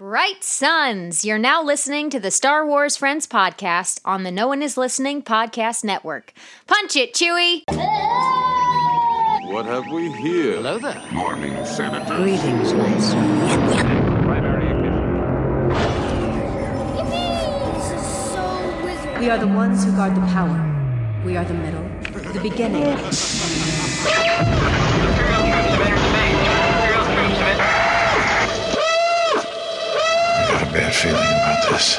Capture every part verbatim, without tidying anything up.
Bright Suns, you're now listening to the Star Wars Friends podcast on the No One Is Listening podcast network. Punch it, Chewie! What have we here? Hello there. Morning, Senator. Greetings, my son. Yep, yep. Primary ignition. Yippee! This is so wizard. We are the ones who guard the power. We are the middle, the beginning. Bad feeling about this.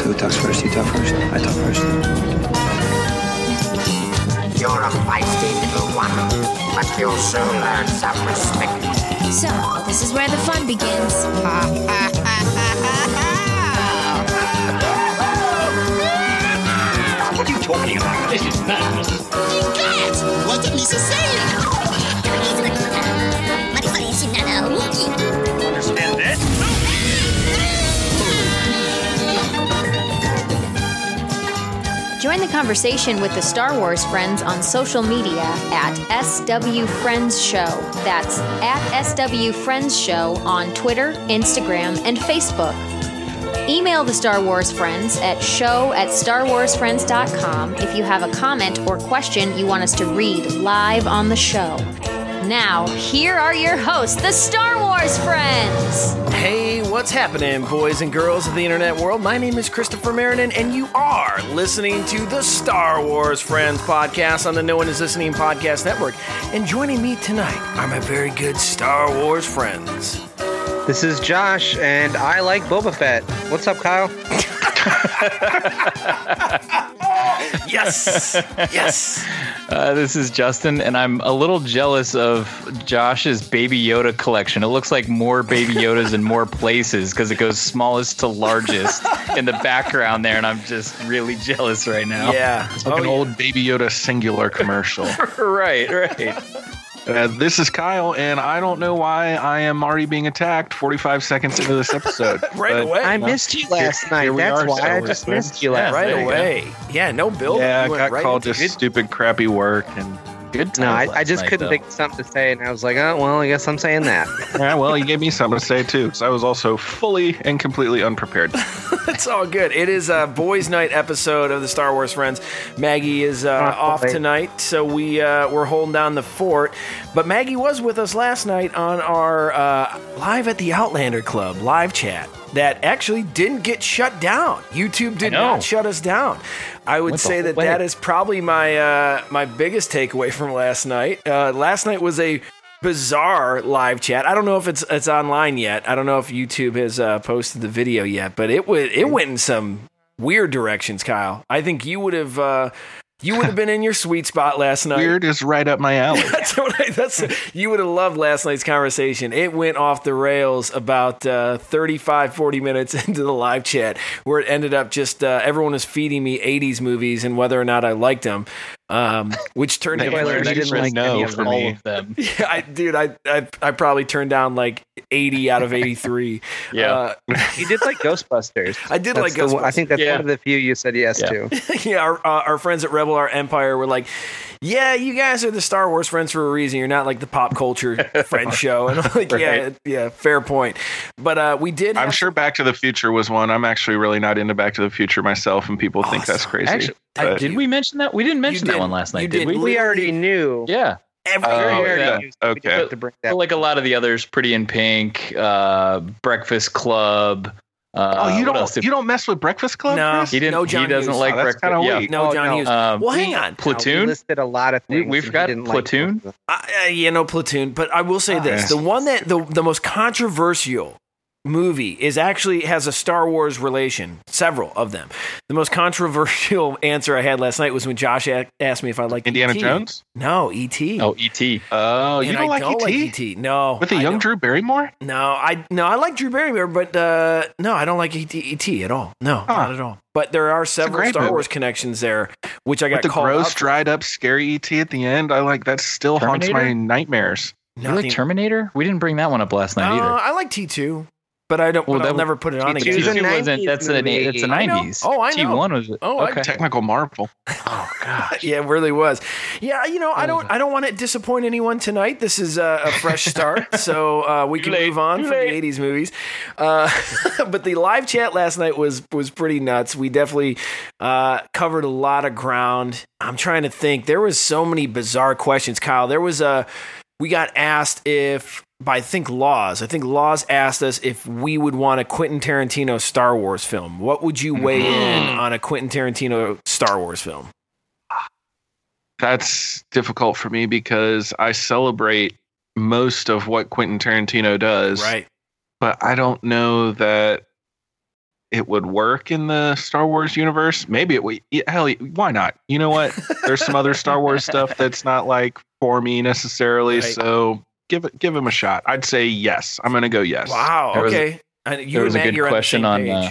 So who talks first? You talk first? I talk first. You're a feisty little one, but you'll soon learn some respect. So, this is where the fun begins. What are you talking about? This is madness. She's glad! What did Lisa say? Understand this? Join the conversation with the Star Wars Friends on social media at S W Friends Show. That's at S W Friends Show on Twitter, Instagram, and Facebook. Email the Star Wars Friends at show at starwarsfriends.com if you have a comment or question you want us to read live on the show. Now, here are your hosts, the Star Wars Friends! Hey, what's happening, boys and girls of the internet world? My name is Christopher Marinan, and you are listening to the Star Wars Friends podcast on the No One Is Listening podcast network. And joining me tonight are my very good Star Wars friends. This is Josh, and I like Boba Fett. What's up, Kyle? Yes! Yes! Uh, this is Justin, and I'm a little jealous of Josh's Baby Yoda collection. It looks like more Baby Yodas in more places because it goes smallest to largest in the background there, and I'm just really jealous right now. Yeah. It's like oh, an yeah. old Baby Yoda singular commercial. Right, right. Uh, this is Kyle, and I don't know why I am already being attacked forty-five seconds into this episode. Right away. I no. missed you last night. That's are, why so I just missed, missed you last yeah, night. Right away. Yeah, no build. Yeah, I got right called just good. stupid, crappy work. And good times. No, I, I just night, couldn't though. think of something to say, and I was like, oh, well, I guess I'm saying that. Yeah, well, you gave me something to say, too, because I was also fully and completely unprepared. It's all good. It is a boys' night episode of the Star Wars Friends. Maggie is uh, off tonight, so we uh, we're holding down the fort. But Maggie was with us last night on our uh, live at the Outlander Club live chat that actually didn't get shut down. YouTube did not shut us down. I would say that way? that is probably my uh, my biggest takeaway from last night. Uh, last night was a bizarre live chat. I don't know if it's it's online yet. I don't know if YouTube has uh, posted the video yet, but it would it went in some weird directions, Kyle. I think you would have uh, you would have been in your sweet spot last night. Weird is right up my alley. That's what I, that's you would have loved last night's conversation. It went off the rails about uh, thirty-five, forty minutes into the live chat, where it ended up just uh, everyone was feeding me eighties movies and whether or not I liked them. Um, which turned out I didn't really know for me. Of them. Yeah, I, dude, I, I I probably turned down like eighty out of eighty-three. Yeah, uh, you did like Ghostbusters. I did that's like Ghostbusters. One, I think that's yeah. one of the few you said yes yeah. to. Yeah, our, uh, our friends at Rebel Art Empire were like, "Yeah, you guys are the Star Wars friends for a reason. You're not like the pop culture friend show." And I'm like, right. yeah, yeah, fair point. But uh, we did. I'm sure to- Back to the Future was one. I'm actually really not into Back to the Future myself, and people awesome. think that's crazy. Actually, I, did we mention that? We didn't mention that one last night, did we? We already knew. Yeah. Every oh, year. Yeah. Okay. But, but like a lot of the others, Pretty in Pink, uh, Breakfast Club. Uh, oh, you don't you don't mess with Breakfast Club? No, Chris? he didn't. No, John he doesn't Hughes. like oh, Breakfast Club. Yeah. No, John Hughes. Um, well, hang on. Platoon. No, we listed a lot of things. We, we forgot Platoon. Like uh, you know, Platoon. But I will say oh, this: yes. the one that the the most controversial movie is actually has a Star Wars relation, several of them. The most controversial answer I had last night was when Josh a- asked me if I liked Indiana E T Jones? No, E T. Oh, E T. Oh, and you don't I like don't E T? Like E T? No. With the young Drew Barrymore? No, I no, I like Drew Barrymore, but uh, no, I don't like E T at all. No, huh. not at all. But there are several Star movie. Wars connections there, which I got With the called gross, dried up, scary E T at the end. I like that still Terminator? haunts my nightmares. You like Terminator? We didn't bring that one up last night uh, either. I like T two. But I don't. Well, but I'll would, never put it on again. T two wasn't. That's an. It's a nineties. Oh, I know. T one was. Oh, okay. Technical marvel. Oh gosh. Yeah, it really was. Yeah, you know, I don't. I don't want to disappoint anyone tonight. This is a, a fresh start, so uh, we can late. move on Too from late. the eighties movies. Uh, but the live chat last night was was pretty nuts. We definitely uh, covered a lot of ground. I'm trying to think. There was so many bizarre questions, Kyle. There was a. We got asked if. By I think Laws. I think Laws asked us if we would want a Quentin Tarantino Star Wars film. What would you weigh mm. in on a Quentin Tarantino Star Wars film? That's difficult for me because I celebrate most of what Quentin Tarantino does. Right. But I don't know that it would work in the Star Wars universe. Maybe it would. Hell, why not? You know what? There's some other Star Wars stuff that's not like for me necessarily. Right. So... Give it, give him a shot. I'd say yes. I'm going to go yes. Wow. Okay. There was a, there was a good question on. Uh,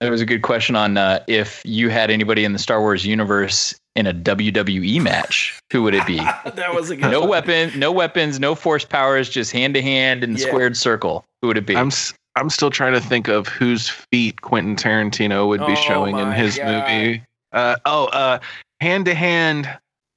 there was a good question on uh, if you had anybody in the Star Wars universe in a W W E match, who would it be? That was a good. No weapon, no weapons, no force powers, just hand to hand in the yeah. squared circle. Who would it be? I'm I'm still trying to think of whose feet Quentin Tarantino would be oh showing in his God. movie. Uh, oh, uh, hand to hand.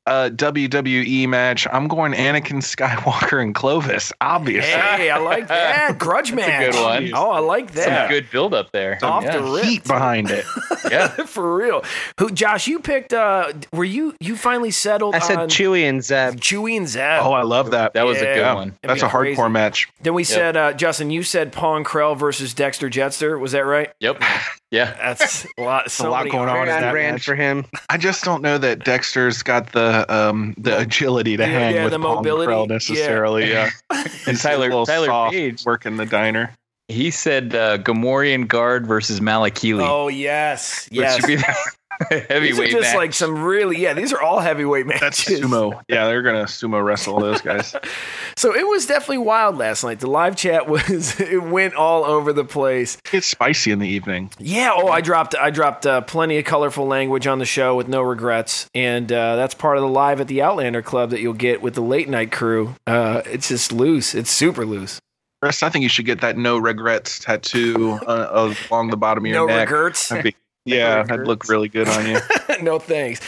Uh, W W E match. I'm going Anakin Skywalker and Clovis, obviously. Hey, I like that. Grudge That's match. A good one. Oh, I like that. Some good build up there. Some Off yeah. the rip. Heat behind it. Yeah, for real. Who, Josh? You picked. Uh, were you? You finally settled. I said on Chewie and Zeb. Chewie and Zeb. Oh, I love that. That was yeah. a good one. That'd That's a hardcore crazy. match. Then we yep. said, uh, Justin, you said Paul and Krell versus Dexter Jetster. Was that right? Yep. Yeah, that's a lot. So a lot going on in that brand match. For him. I just don't know that Dexter's got the um, the agility to yeah, hang yeah, with the mobility necessarily. Yeah, yeah. And Tyler Tyler Page working the diner. He said uh, Gamorrean guard versus Malakili. Oh yes, yes. Heavyweight. These are just match. like some really yeah. These are all heavyweight matches. That's sumo. Yeah, they're gonna sumo wrestle those guys. So it was definitely wild last night. The live chat was it went all over the place. It's spicy in the evening. Yeah. Oh, I dropped I dropped uh, plenty of colorful language on the show with no regrets, and uh, that's part of the live at the Outlander Club that you'll get with the late night crew. Uh, it's just loose. It's super loose. Chris, I think you should get that no regrets tattoo uh, along the bottom of your no neck. No regrets. Yeah, that'd look really good on you. No thanks.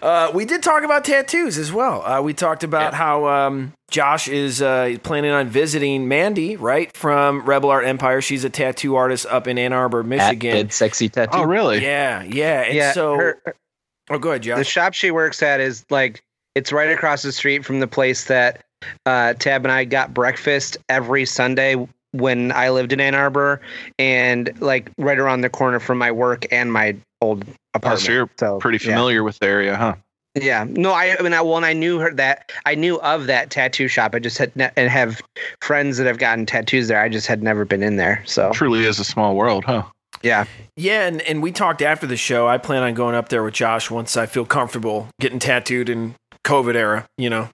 Uh, we did talk about tattoos as well. Uh, we talked about yeah. how um, Josh is uh, planning on visiting Mandy, right, from Rebel Art Empire. She's a tattoo artist up in Ann Arbor, Michigan. At Dead Sexy Tattoo. Oh, really? Yeah, yeah. And yeah, so, her, her, oh, go ahead, Josh. The shop she works at is like it's right across the street from the place that uh, Tab and I got breakfast every Sunday. When I lived in Ann Arbor, and like right around the corner from my work and my old apartment. Oh, so you're so, pretty familiar yeah. with the area, huh? Yeah. No, I, I mean, I, well, and I knew her that I knew of that tattoo shop. I just had ne- and have friends that have gotten tattoos there. I just had never been in there. So it truly is a small world, huh? Yeah. Yeah. And, and we talked after the show. I plan on going up there with Josh once I feel comfortable getting tattooed in COVID era, you know?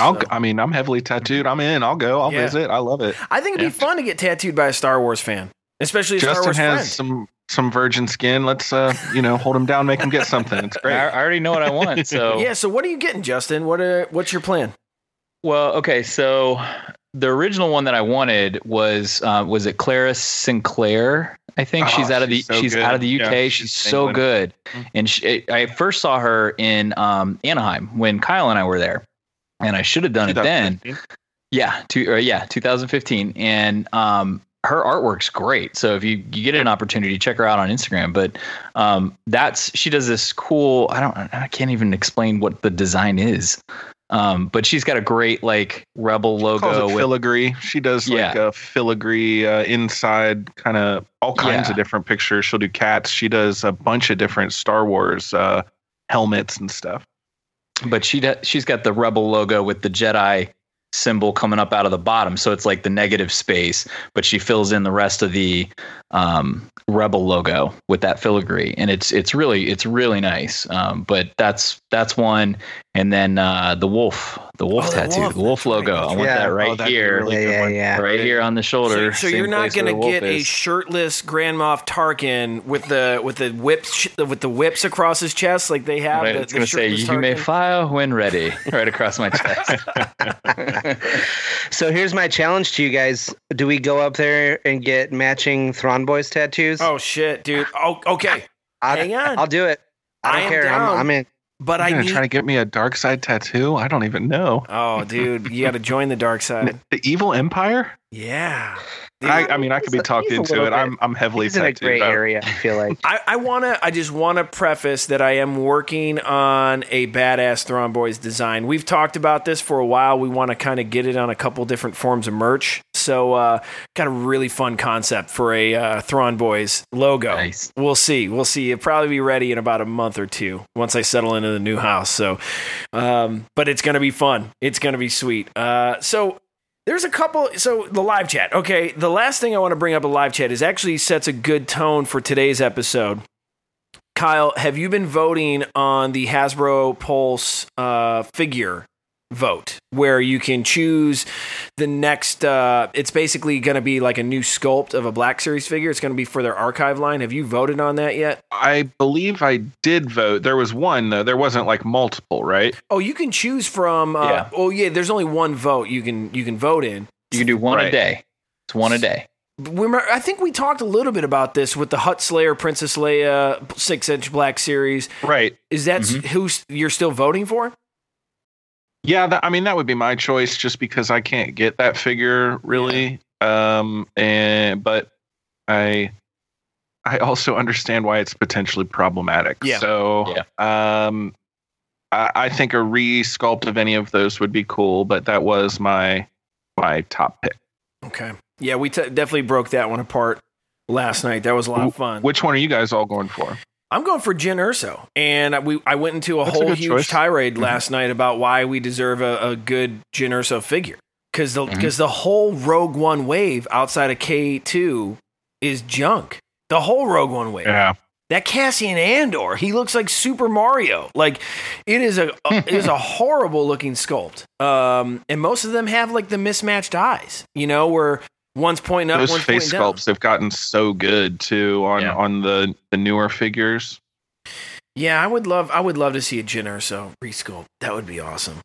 I'll, so. I mean, I'm heavily tattooed. I'm in. I'll go. I'll yeah. visit. I love it. I think it'd yeah. be fun to get tattooed by a Star Wars fan, especially a Justin Star Wars has friend. some some virgin skin. Let's uh, you know, hold him down, make him get something. It's great. I already know what I want. So yeah. So what are you getting, Justin? What are, what's your plan? Well, okay. So the original one that I wanted was uh, was it Clara Sinclair? I think oh, she's out of the she's, so she's out of the U K. Yeah, she's, she's so good. And she, I first saw her in um, Anaheim when Kyle and I were there. And I should have done it then. Yeah. Two, uh, yeah. twenty fifteen. And um, her artwork's great. So if you, you get an opportunity, check her out on Instagram. But um, that's she does this cool. I don't I can't even explain what the design is. Um, but she's got a great like rebel logo. She calls it filigree. With, she does like yeah. a filigree uh, inside kind of all kinds yeah. of different pictures. She'll do cats. She does a bunch of different Star Wars uh, helmets and stuff. But she de- she's got the Rebel logo with the Jedi symbol coming up out of the bottom. So it's like the negative space, but she fills in the rest of the um, Rebel logo with that filigree. And it's it's really it's really nice. Um, but that's that's one. And then uh, the wolf, The wolf oh, tattoo, the wolf, the wolf logo. Right. I want yeah. that right oh, here, really yeah, yeah, yeah. right here on the shoulder. So, so you're not going to get is. a shirtless Grand Moff Tarkin with the with the whips with the whips across his chest like they have. Right. The, it's going to say, "You Tarkin. May fire when ready," right across my chest. So here's my challenge to you guys: do we go up there and get matching Thrawn Boys tattoos? Oh shit, dude! Oh, okay. I'll, Hang on, I'll do it. I don't I am care. Down. I'm, I'm in. But You're I need... trying to get me a dark side tattoo. I don't even know. Oh, dude, you got to join the dark side. The evil empire. Yeah. I, I mean, I could be talked into it. I'm I'm heavily he's tattooed. It's a gray area. I feel like I, I wanna. I just wanna preface that I am working on a badass Thrawn Boys design. We've talked about this for a while. We want to kind of get it on a couple different forms of merch. So, uh, got a really fun concept for a uh, Thrawn Boys logo. Nice. We'll see. We'll see. It'll probably be ready in about a month or two once I settle into the new house. So, um, but it's gonna be fun. It's gonna be sweet. Uh, so. There's a couple, so the live chat. Okay, the last thing I want to bring up in live chat is actually sets a good tone for today's episode. Kyle, have you been voting on the Hasbro Pulse uh, figure vote where you can choose the next, uh, it's basically going to be like a new sculpt of a Black Series figure. It's going to be for their archive line. Have you voted on that yet? I believe I did vote. There was one, though. There wasn't like multiple, right? Oh, you can choose from, uh, yeah. oh yeah, there's only one vote you can, you can vote in. You can do one right. a day. It's one a day. Remember, I think we talked a little bit about this with the Hutt Slayer, Princess Leia, six inch Black Series. Right. Is that mm-hmm. who you're still voting for? Yeah, that, I mean, that would be my choice just because I can't get that figure really. Um, and but I I also understand why it's potentially problematic. Yeah. So yeah. Um, I, I think a re-sculpt of any of those would be cool, but that was my my top pick. Okay. Yeah, we t- definitely broke that one apart last night. That was a lot of fun. Which one are you guys all going for? I'm going for Jyn Erso, and we I went into a That's whole a huge choice. tirade last mm-hmm. night about why we deserve a, a good Jyn Erso figure, because the because mm-hmm. the whole Rogue One wave outside of K two is junk. The whole Rogue One wave. Yeah. That Cassian Andor, he looks like Super Mario. Like it is a, a it is a horrible looking sculpt, um, and most of them have like the mismatched eyes. You know where. One's pointing up, Those one's face pointing sculpts down. Have gotten so good too on, yeah. on the, the newer figures. Yeah, I would love I would love to see a Jyn Erso resculpt. That would be awesome.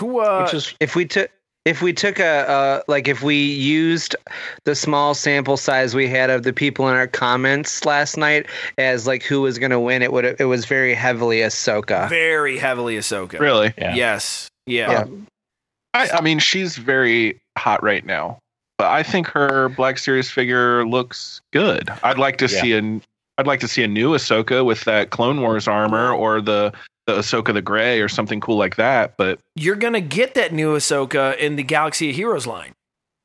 Who uh, Which is if we took if we took a uh, like if we used the small sample size we had of the people in our comments last night as like who was going to win, it would it was very heavily Ahsoka. Very heavily Ahsoka. Really? Yeah. Yes. Yeah. yeah. I, I mean, she's very hot right now, but I think her Black Series figure looks good. I'd like to yeah. see an I'd like to see a new Ahsoka with that Clone Wars armor or the, the Ahsoka the Grey or something cool like that. But you're gonna get that new Ahsoka in the Galaxy of Heroes line,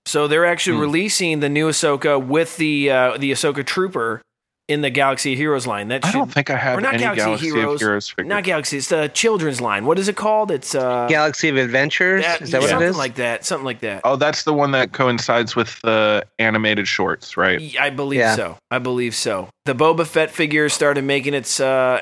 so they're actually mm. releasing the new Ahsoka with the uh, the Ahsoka Trooper in the Galaxy of Heroes line. That should, I don't think I have or not any Galaxy, Galaxy Heroes, of Heroes figures. Not Galaxy. It's the children's line. What is it called? It's uh, Galaxy of Adventures. That, is that yeah. what it is? Something like that. Something like that. Oh, that's the one that coincides with the animated shorts, right? I believe yeah. so. I believe so. The Boba Fett figure started making its. Uh,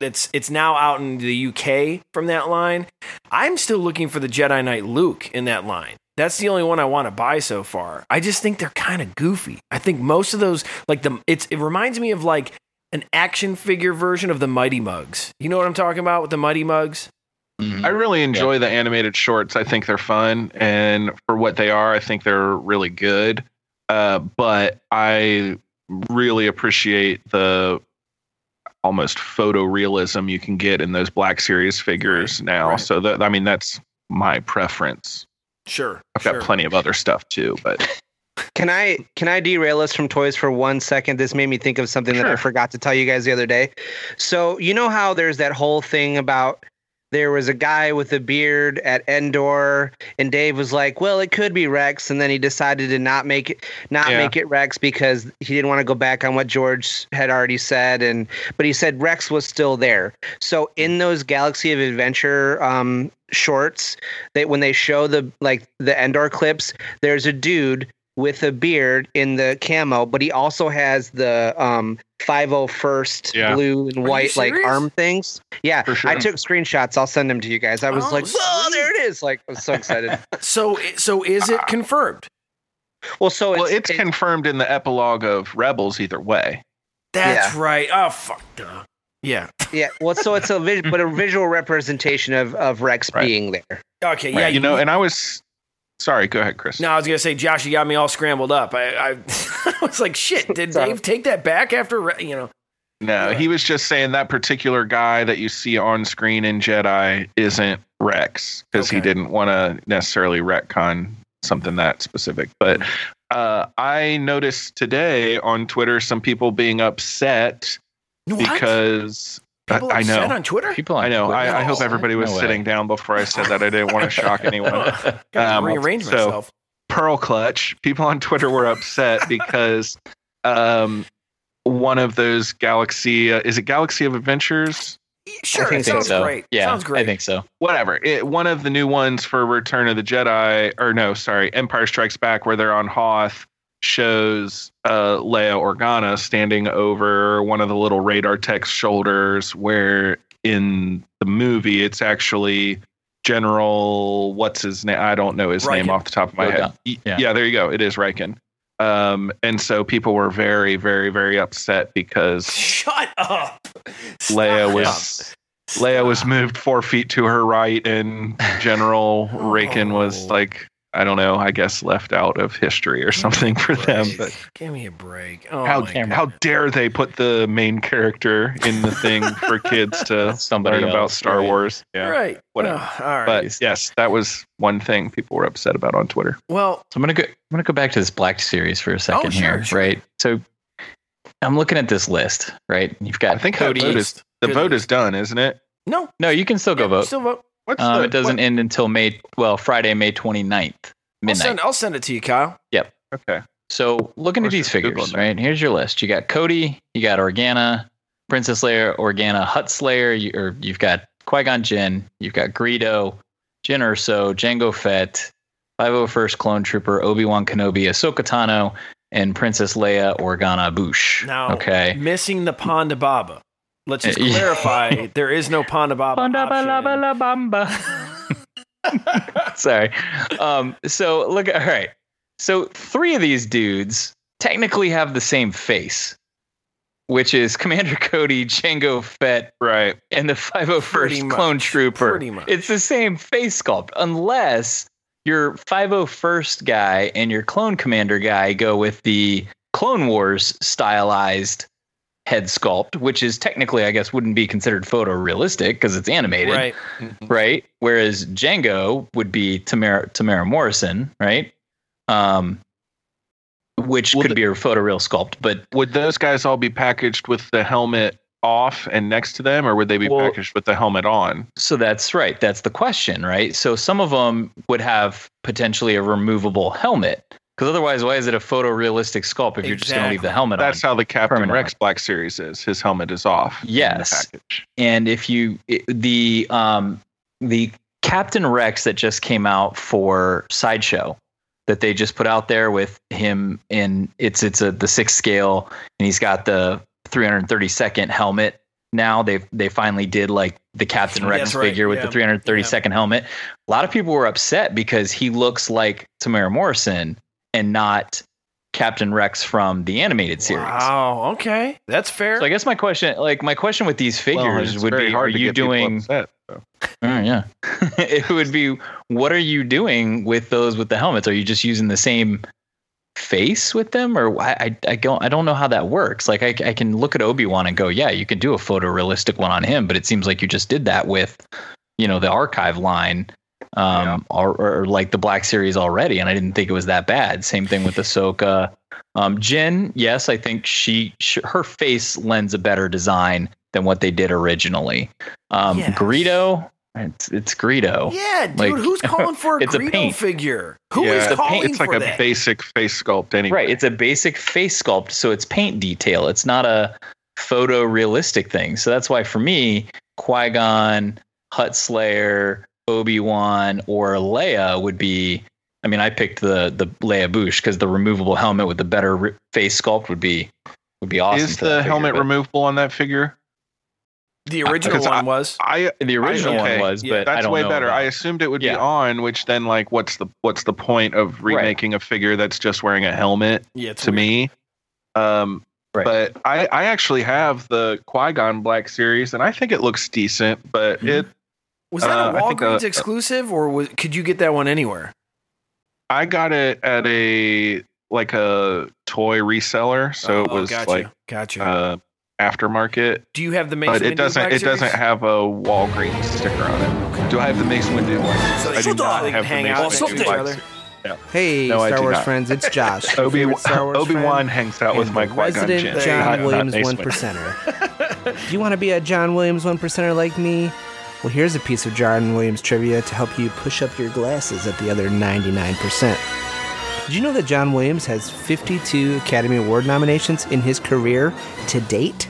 it's it's now out in the U K from that line. I'm still looking for the Jedi Knight Luke in that line. That's the only one I want to buy so far. I just think they're kind of goofy. I think most of those, like the, it's, it reminds me of like an action figure version of the Mighty Mugs. You know what I'm talking about with the Mighty Mugs? Mm-hmm. I really enjoy yeah. the animated shorts. I think they're fun, and for what they are, I think they're really good. Uh, but I really appreciate the almost photorealism you can get in those Black Series figures right. now. Right. So that, I mean, that's my preference. Sure. I've got sure. plenty of other stuff too, but can I can I derail us from toys for one second? This made me think of something sure. that I forgot to tell you guys the other day. So you know how there's that whole thing about there was a guy with a beard at Endor, and Dave was like, "Well, it could be Rex," and then he decided to not make it not yeah. make it Rex because he didn't want to go back on what George had already said, and but he said Rex was still there. So in those Galaxy of Adventure um, shorts, that when they show the like the Endor clips, there's a dude with a beard in the camo, but he also has the um, five oh first yeah. blue and white like arm things. Yeah, sure. I took screenshots. I'll send them to you guys. I was oh, like, "Whoa, there it is!" Like, I was so excited. so, so is it confirmed? Well, so it's, well, it's it, confirmed in the epilogue of Rebels. Either way, that's yeah. right. Oh fuck. Duh. Yeah. Yeah. Well, so it's a vis- but a visual representation of of Rex right. being there. Okay. Right. Yeah. You, you know, and I was. Sorry, go ahead, Chris. No, I was gonna say, Josh, you got me all scrambled up. I, I, I was like, shit. Did Dave take that back after you know? No, he was just saying that particular guy that you see on screen in Jedi isn't Rex because okay. he didn't want to necessarily retcon something that specific. But uh, I noticed today on Twitter some people being upset what? because. People I, I know on Twitter. People on I know. Twitter. I, I hope everybody was no sitting down before I said that. I didn't want to shock anyone. um, rearrange so, myself. Pearl Clutch. People on Twitter were upset because um, one of those Galaxy uh, is it Galaxy of Adventures? Sure, I think it sounds so. great. Yeah, sounds great. I think so. Whatever. It, one of the new ones for Return of the Jedi, or no, sorry, Empire Strikes Back, where they're on Hoth. Shows uh, Leia Organa standing over one of the little radar tech's shoulders, where in the movie it's actually General what's his name? I don't know his Rieekan. name off the top of my Organa. head. Yeah. yeah, there you go. It is Rieekan. Um, and so people were very, very, very upset because shut up. Leia Stop. was Stop. Leia was moved four feet to her right, and General oh. Rieekan was like. I don't know, I guess left out of history or something for them. But give me a break. Oh how, how dare they put the main character in the thing for kids to Somebody learn else, about Star right. Wars? Yeah, right. Whatever. Oh, all right. But yes, that was one thing people were upset about on Twitter. Well, so I'm gonna go. I'm gonna go back to this Black Series for a second oh, sure, here, sure. right? So I'm looking at this list, right? You've got. I think Cody. Vote is, the Good. vote is done, isn't it? No, no, you can still go yeah, vote. Still vote. What's um, the, it doesn't what? end until May, well, Friday, May twenty-ninth, midnight. I'll send, I'll send it to you, Kyle. Yep. Okay. So looking at these figures, right? Here's your list. You got Cody, you got Organa, Princess Leia, Organa, Hutt Slayer, you, or you've got Qui-Gon Jinn, you've got Greedo, Jyn Erso, Jango Fett, five oh first Clone Trooper, Obi-Wan Kenobi, Ahsoka Tano, and Princess Leia Organa Boosh. Now, okay. missing the Ponda Baba. Let's just clarify, there is no Ponda Baba. Ponda Baba Bamba. Sorry. Um, so, look, all right. So, three of these dudes technically have the same face, which is Commander Cody, Jango Fett, right, and the five oh first Clone Trooper. Pretty much. It's the same face sculpt, unless your five oh first guy and your Clone Commander guy go with the Clone Wars stylized head sculpt, which is technically, I guess, wouldn't be considered photorealistic because it's animated, right? Right. Whereas Jango would be Tamara Tamara Morrison, right? Um, which would could the, be a photoreal sculpt. But would those guys all be packaged with the helmet off and next to them, or would they be well, packaged with the helmet on? So that's right. That's the question, right? So some of them would have potentially a removable helmet. Because otherwise, why is it a photorealistic sculpt if exactly. you're just going to leave the helmet That's on? That's how the Captain Rex Black Series is. His helmet is off. Yes. And if you it, the um, the Captain Rex that just came out for Sideshow that they just put out there with him in it's it's a the sixth scale and he's got the three hundred thirty-second helmet. Now they they finally did like the Captain Rex right. figure with yeah. the three hundred thirty-second yeah. helmet. A lot of people were upset because he looks like Tamara Morrison. And not Captain Rex from the animated series. Wow, okay, that's fair. So I guess my question, like my question with these figures well, would be, are you doing? Upset, so. Oh, yeah, it would be. What are you doing with those with the helmets? Are you just using the same face with them, or I, I, I don't, I don't know how that works. Like I, I can look at Obi-Wan and go, yeah, you could do a photorealistic one on him, but it seems like you just did that with, you know, the archive line. Um, yeah. or, or like the Black Series already, and I didn't think it was that bad. Same thing with Ahsoka. Um, Jyn, yes, I think she, she her face lends a better design than what they did originally. Um, yes. Greedo, it's, it's Greedo. Yeah, dude, like, who's calling for a Greedo a figure? Who yeah, is calling for It's like for a that? basic face sculpt anyway. Right, it's a basic face sculpt, so it's paint detail. It's not a photorealistic thing. So that's why for me, Qui-Gon, Hutt Slayer, Obi-Wan or Leia would be I mean, I picked the the Leia Bush because the removable helmet with the better re- face sculpt would be would be awesome. Is the helmet figure, removable on that figure? The original one I, was. I the original I, okay. one was, but yeah, that's I don't way know better. About. I assumed it would yeah. be on, which then like, what's the what's the point of remaking right. a figure that's just wearing a helmet? Yeah, to weird. me. Um, right. But I, I actually have the Qui-Gon Black Series, and I think it looks decent. But mm-hmm. it was that a uh, Walgreens a, exclusive, or was, could you get that one anywhere? I got it at a like a toy reseller, so oh, it was gotcha. like gotcha. Uh, aftermarket. Do you have the Mace Windu? But it doesn't Black it series? doesn't have a Walgreens sticker on it. Okay. Do I have the Mace Windu one? So I do not have hang the Mace out Windu. Yeah. Hey, no, Star Wars friends, it's Josh. Obi- Obi-Wan hangs out with my Qui-Gon Jinn. John Williams one percenter. Do you want to be a John Williams one percenter like me? Well, here's a piece of John Williams trivia to help you push up your glasses at the other ninety-nine percent. Did you know that John Williams has fifty-two Academy Award nominations in his career to date?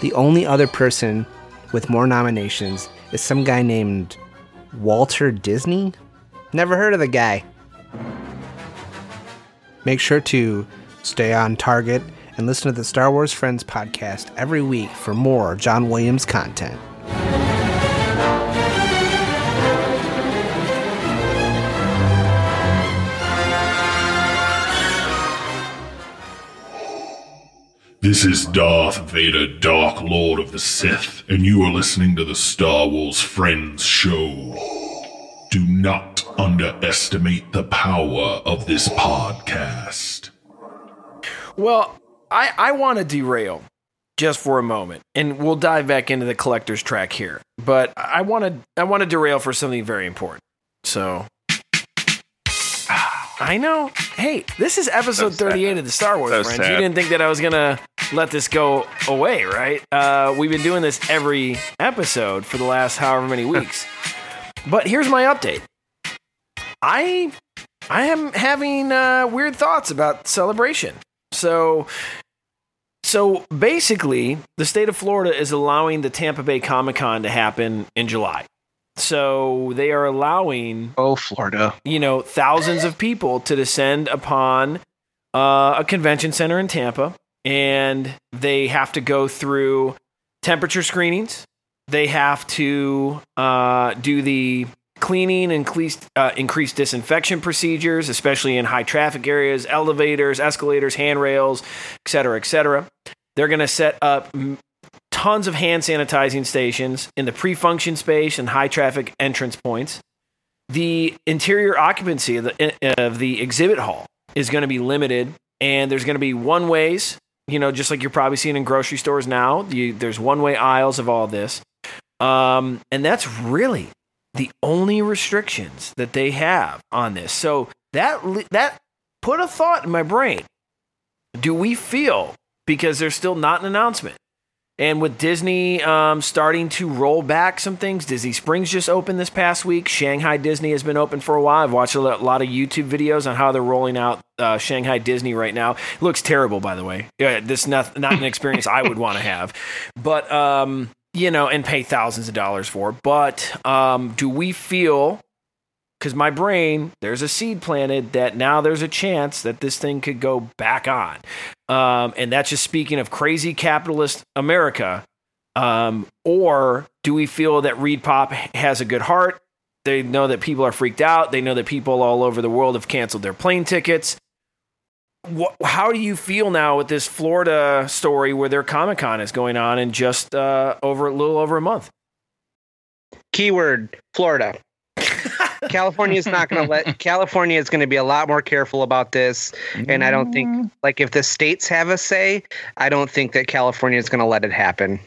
The only other person with more nominations is some guy named Walter Disney? Never heard of the guy. Make sure to stay on target and listen to the Star Wars Friends podcast every week for more John Williams content. This is Darth Vader, Dark Lord of the Sith, and you are listening to the Star Wars Friends Show. Do not underestimate the power of this podcast. Well, I, I want to derail just for a moment, and we'll dive back into the collector's track here. But I want to I want to derail for something very important. So, I know. Hey, this is episode so thirty-eight of the Star Wars so Friends. Sad. You didn't think that I was going to let this go away, right? Uh, we've been doing this every episode for the last however many weeks. But here's my update. I I am having uh, weird thoughts about Celebration. So so basically, the state of Florida is allowing the Tampa Bay Comic-Con to happen in July. So they are allowing, oh, Florida, you know, thousands of people to descend upon uh, a convention center in Tampa. And they have to go through temperature screenings. They have to uh, do the cleaning and increased, uh, increased disinfection procedures, especially in high traffic areas, elevators, escalators, handrails, et cetera, et cetera. They're going to set up tons of hand sanitizing stations in the pre-function space and high traffic entrance points. The interior occupancy of the, of the exhibit hall is going to be limited, and there's going to be one ways, you know, just like you're probably seeing in grocery stores now. You, there's one way aisles of all this. Um, and that's really the only restrictions that they have on this. So that, that put a thought in my brain. Do we feel, because there's still not an announcement, and with Disney um, starting to roll back some things, Disney Springs just opened this past week. Shanghai Disney has been open for a while. I've watched a lot of YouTube videos on how they're rolling out uh, Shanghai Disney right now. It looks terrible, by the way. Yeah, this is not, not an experience I would want to have. But, um, you know, and pay thousands of dollars for. But um, do we feel, because my brain, there's a seed planted that now there's a chance that this thing could go back on. Um, and that's just speaking of crazy capitalist America. Um, or do we feel that Reed Pop has a good heart? They know that people are freaked out. They know that people all over the world have canceled their plane tickets. What, how do you feel now with this Florida story where their Comic-Con is going on in just uh, over a little over a month? Keyword, Florida. California is not going to let California is going to be a lot more careful about this. And I don't think, like, if the states have a say, I don't think that California is going to let it happen.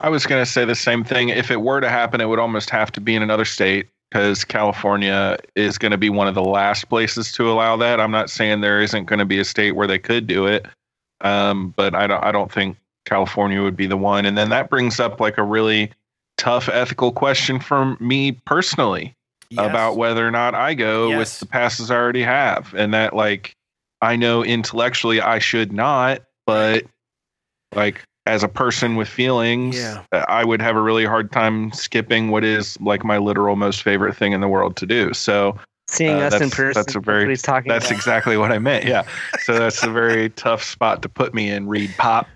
I was going to say the same thing. If it were to happen, it would almost have to be in another state, because California is going to be one of the last places to allow that. I'm not saying there isn't going to be a state where they could do it. Um, but I don't, I don't think California would be the one. And then that brings up like a really tough ethical question for me personally. Yes. About whether or not I go yes. with the passes I already have. And that, like, I know intellectually I should not, but like as a person with feelings, yeah. I would have a really hard time skipping what is like my literal most favorite thing in the world to do. So Seeing uh, us in person, that's a very, he's talking that's about. Exactly what I meant. Yeah. So that's a very tough spot to put me in, Reed Pop.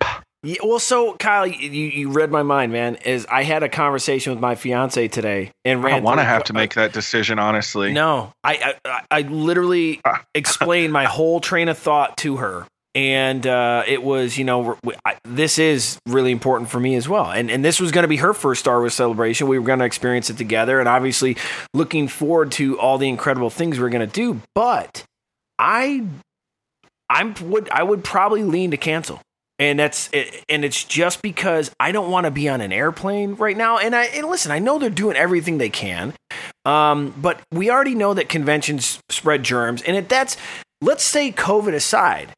Yeah, well, so Kyle, you, you read my mind, man. Is I had a conversation with my fiance today, and ran I don't want to have to make that decision, honestly. No, I I, I literally explained my whole train of thought to her, and uh, it was, you know, I, this is really important for me as well, and and this was going to be her first Star Wars Celebration. We were going to experience it together, and obviously looking forward to all the incredible things we're going to do. But I I'm would I would probably lean to cancel. And that's it, and it's just because I don't want to be on an airplane right now. And I and listen, I know they're doing everything they can, um, but we already know that conventions spread germs. And if that's, let's say COVID aside,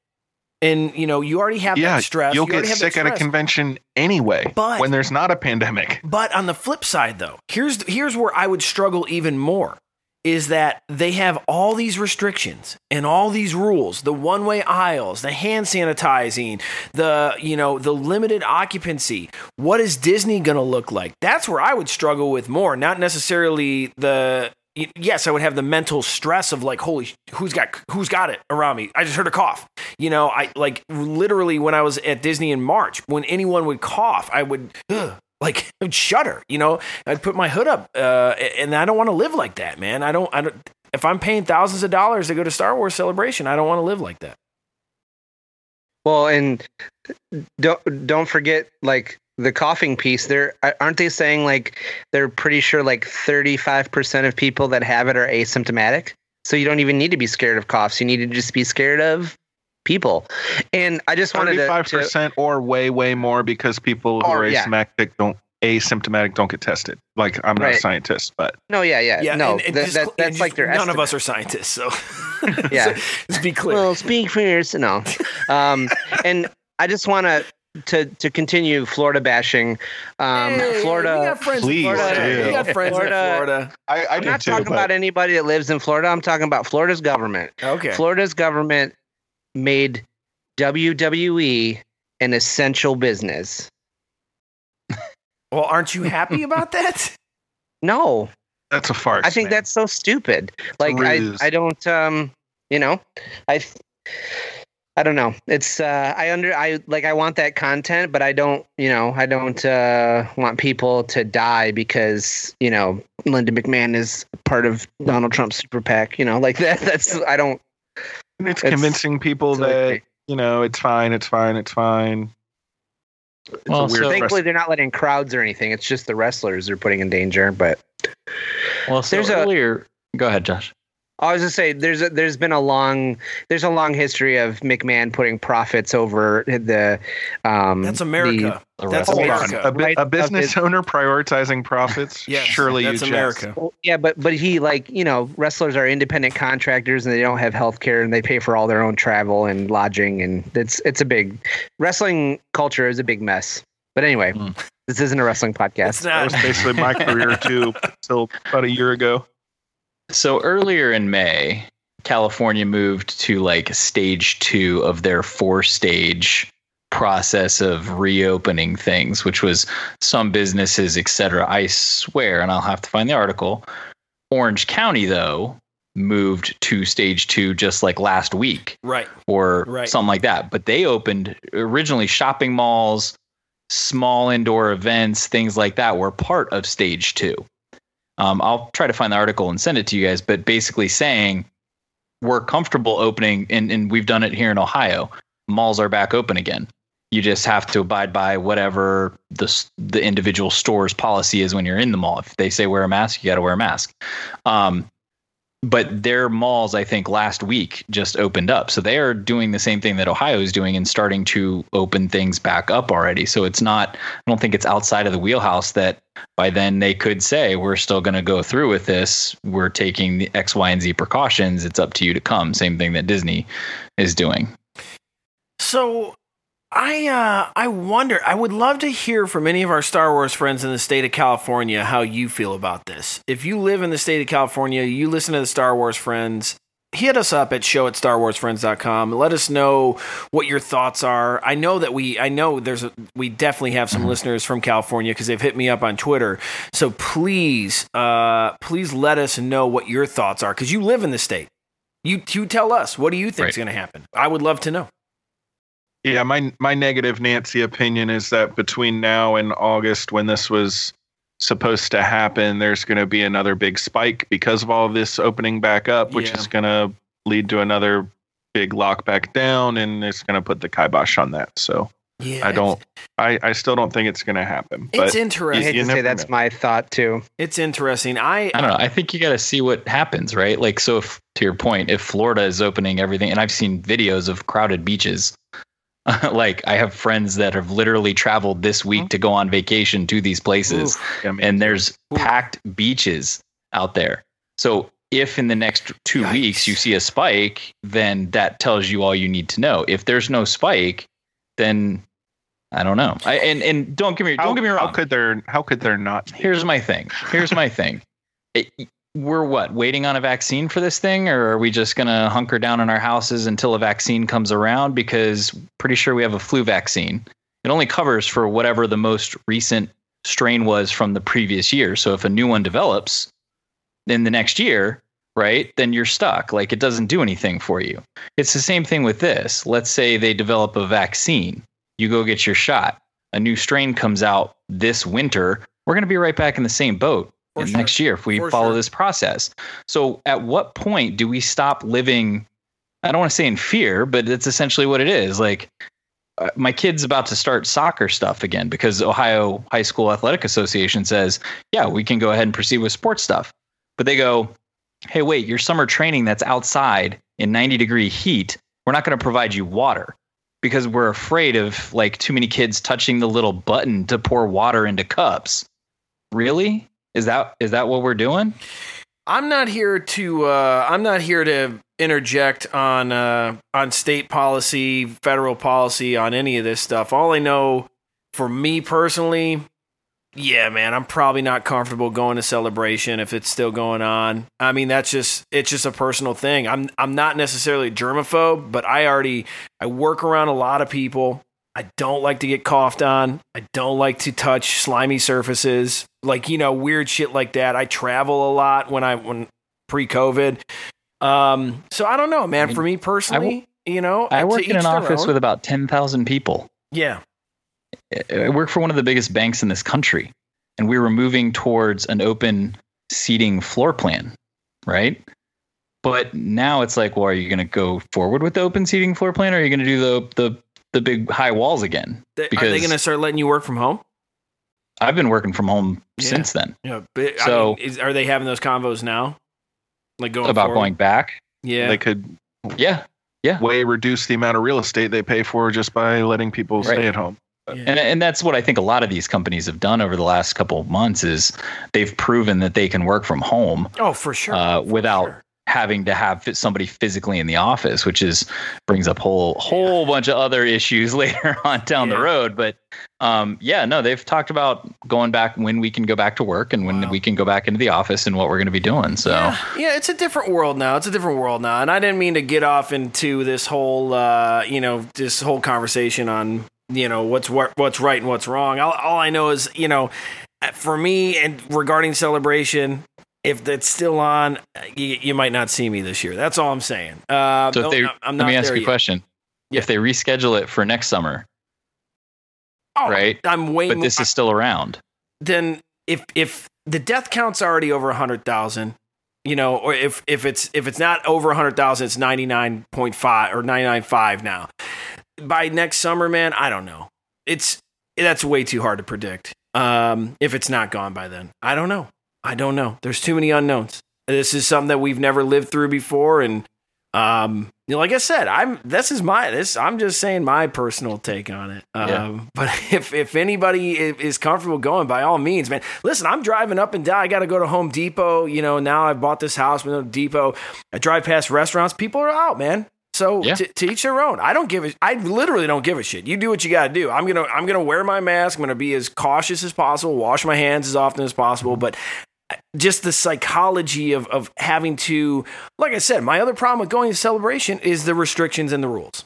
and you know you already have yeah, that stress. You'll you get sick at a convention anyway, but, when there's not a pandemic. But on the flip side, though, here's here's where I would struggle even more. Is that they have all these restrictions and all these rules, the one-way aisles, the hand sanitizing, the, you know, the limited occupancy. What is Disney going to look like? That's where I would struggle with more, not necessarily the, yes, I would have the mental stress of like, holy, who's got, who's got it around me? I just heard a cough. You know, I like literally when I was at Disney in March, when anyone would cough, I would, ugh. Like I'd shudder, you know, I'd put my hood up, uh, and I don't want to live like that, man. I don't, I don't, if I'm paying thousands of dollars to go to Star Wars Celebration, I don't want to live like that. Well, and don't, don't forget like the coughing piece there. Aren't they saying like, they're pretty sure like thirty-five percent of people that have it are asymptomatic. So you don't even need to be scared of coughs. You need to just be scared of people. And I just wanted to thirty-five percent or way, way more because people who are asymptomatic yeah. don't asymptomatic don't get tested. Like I'm not right. a scientist, but no, yeah, yeah, yeah no, and, and that, just, that, that's just, like their none estimate. Of us are scientists, so yeah, so, let's be clear. Well, speak for yourself. No, um, and I just want to to to continue Florida bashing. Um, hey, Florida, we got friends please, in Florida. Do. We got friends Florida. In Florida. I, I I'm do not too, talking but... about anybody that lives in Florida. I'm talking about Florida's government. Okay, Florida's government. Made W W E an essential business. Well, aren't you happy about that? No. That's a farce. I think man. That's so stupid. It's like I, I don't um you know, I I don't know. It's uh I under I like I want that content, but I don't, you know, I don't uh want people to die because, you know, Linda McMahon is part of Donald Trump's super PAC, you know, like that that's I don't And it's, it's convincing people it's that, like, you know, it's fine, it's fine, it's fine. It's well, a weird so thankfully, wrestling. They're not letting crowds or anything. It's just the wrestlers they're putting in danger. But well, so there's earlier. A, go ahead, Josh. I was just say there's a, there's been a long there's a long history of McMahon putting profits over the. Um, That's America. The, that's hold America. On. A, right a business owner prioritizing profits. Yes, surely that's you America. Well, yeah, but but he like you know wrestlers are independent contractors and they don't have health care and they pay for all their own travel and lodging and it's it's a big wrestling culture is a big mess. But anyway, mm. This isn't a wrestling podcast. It's not. That was basically my career too until about a year ago. So earlier in May, California moved to like stage two of their four stage process of reopening things, which was some businesses, et cetera. I swear, and I'll have to find the article. Orange County, though, moved to stage two just like last week. Right. Or right. something like that. But they opened originally shopping malls, small indoor events, things like that were part of stage two. Um, I'll try to find the article and send it to you guys, but basically saying we're comfortable opening and, and we've done it here in Ohio. Malls are back open again. You just have to abide by whatever the the individual store's policy is when you're in the mall. If they say wear a mask, you got to wear a mask. Um, but their malls, I think, last week just opened up. So they are doing the same thing that Ohio is doing and starting to open things back up already. So it's not, I don't think it's outside of the wheelhouse that by then they could say, we're still going to go through with this. We're taking the X, Y, and Z precautions. It's up to you to come. Same thing that Disney is doing. So I uh, I wonder, I would love to hear from any of our Star Wars friends in the state of California how you feel about this. If you live in the state of California, you listen to the Star Wars friends, hit us up at show at starwarsfriends dot com. Let us know what your thoughts are. I know that we, I know there's, a, we definitely have some listeners from California because they've hit me up on Twitter. So please, uh, please let us know what your thoughts are because you live in the state. You, you tell us, what do you think is right. going to happen? I would love to know. Yeah, my my negative Nancy opinion is that between now and August, when this was supposed to happen, there's going to be another big spike because of all of this opening back up, which yeah. is going to lead to another big lock back down, and it's going to put the kibosh on that. So yeah, I don't, I, I still don't think it's going to happen. But it's interesting. You, you I hate to say that's know. my thought too. It's interesting. I I don't know. I think you got to see what happens, right? Like, so if, to your point, if Florida is opening everything, and I've seen videos of crowded beaches. Like, I have friends that have literally traveled this week mm-hmm. to go on vacation to these places. Oof, yeah, and there's Oof. packed beaches out there. So if in the next two Yikes. weeks you see a spike, then that tells you all you need to know. If there's no spike, then I don't know. I, and and don't get me don't how, get me wrong. How could there how could there not? Be? Here's my thing. Here's my thing. It, we're what, waiting on a vaccine for this thing, or are we just going to hunker down in our houses until a vaccine comes around? Because pretty sure we have a flu vaccine. It only covers for whatever the most recent strain was from the previous year. So if a new one develops in the next year, right, then you're stuck. Like, it doesn't do anything for you. It's the same thing with this. Let's say they develop a vaccine. You go get your shot. A new strain comes out this winter. We're going to be right back in the same boat. For sure. Next year, if we For follow sure. this process. So at what point do we stop living? I don't want to say in fear, but it's essentially what it is. Like, uh, my kid's about to start soccer stuff again because Ohio High School Athletic Association says, yeah, we can go ahead and proceed with sports stuff. But they go, hey, wait, your summer training that's outside in ninety degree heat, we're not going to provide you water because we're afraid of, like, too many kids touching the little button to pour water into cups. Really? Is that is that what we're doing? I'm not here to uh, I'm not here to interject on uh, on state policy, federal policy, on any of this stuff. All I know for me personally, yeah, man, I'm probably not comfortable going to Celebration if it's still going on. I mean, that's just it's just a personal thing. I'm I'm not necessarily a germaphobe, but I already I work around a lot of people. I don't like to get coughed on. I don't like to touch slimy surfaces, like, you know, weird shit like that. I travel a lot when I when pre-COVID. Um, so I don't know, man. I mean, for me personally, w- you know, I work in an office with about ten thousand people. Yeah. I work for one of the biggest banks in this country, and we were moving towards an open seating floor plan, right? But now it's like, well, are you going to go forward with the open seating floor plan, or are you going to do the the the big high walls again? Because are they going to start letting you work from home? I've been working from home yeah. since then. Yeah. But, so I mean, is, are they having those convos now? Like going about forward? Going back? Yeah. They could. Yeah. Yeah. Way reduce the amount of real estate they pay for just by letting people right. stay at home. Yeah. And and that's what I think a lot of these companies have done over the last couple of months is they've proven that they can work from home. Oh, for sure. Uh, for without sure. having to have somebody physically in the office, which is brings up whole whole yeah. bunch of other issues later on down yeah. the road. But um, yeah, no, they've talked about going back when we can go back to work and when wow. we can go back into the office and what we're going to be doing. So yeah. yeah, it's a different world now. It's a different world now. And I didn't mean to get off into this whole, uh, you know, this whole conversation on, you know, what's what, what's right and what's wrong. All, all I know is, you know, for me and regarding Celebration, if that's still on, you, you might not see me this year. That's all I'm saying. Uh, so if they, no, I'm not let me ask you a yet. question. Yeah. If they reschedule it for next summer, oh, right? I'm waiting. But more, this is still around. Then if if the death count's already over one hundred thousand, you know, or if, if it's if it's not over one hundred thousand, it's ninety-nine point five or ninety-nine point five now. By next summer, man, I don't know. It's that's way too hard to predict. Um, if it's not gone by then, I don't know. I don't know. There's too many unknowns. This is something that we've never lived through before, and um, you know, like I said, I'm. This is my. This I'm just saying my personal take on it. Um, yeah. But if if anybody is comfortable going, by all means, man. Listen, I'm driving up and down. I got to go to Home Depot. You know, now I bought this house with Home Depot. I drive past restaurants. People are out, man. So yeah. to, to each their own. I don't give a. I literally don't give a shit. You do what you got to do. I'm gonna. I'm gonna wear my mask. I'm gonna be as cautious as possible. Wash my hands as often as possible. But just the psychology of, of having to, like I said, my other problem with going to Celebration is the restrictions and the rules.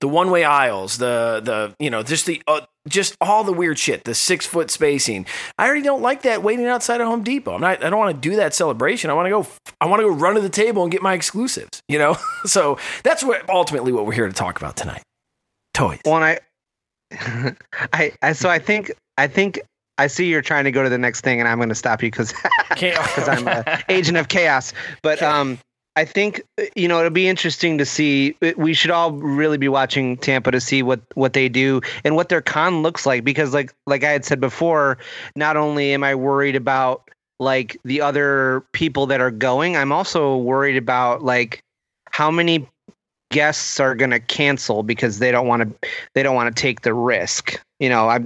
The one-way aisles, the, the you know, just the uh, just all the weird shit, the six-foot spacing. I already don't like that waiting outside of Home Depot. I'm not, I don't want to do that Celebration. I want to go I want to go run to the table and get my exclusives, you know? So that's what ultimately what we're here to talk about tonight. Toys. Well, I, I, I so I think I think I see you're trying to go to the next thing, and I'm going to stop you because I'm an agent of chaos. But um, I think, you know, it'll be interesting to see. We should all really be watching Tampa to see what, what they do and what their con looks like. Because like like I had said before, not only am I worried about like the other people that are going, I'm also worried about like how many guests are going to cancel because they don't want to they don't want to take the risk. You know, I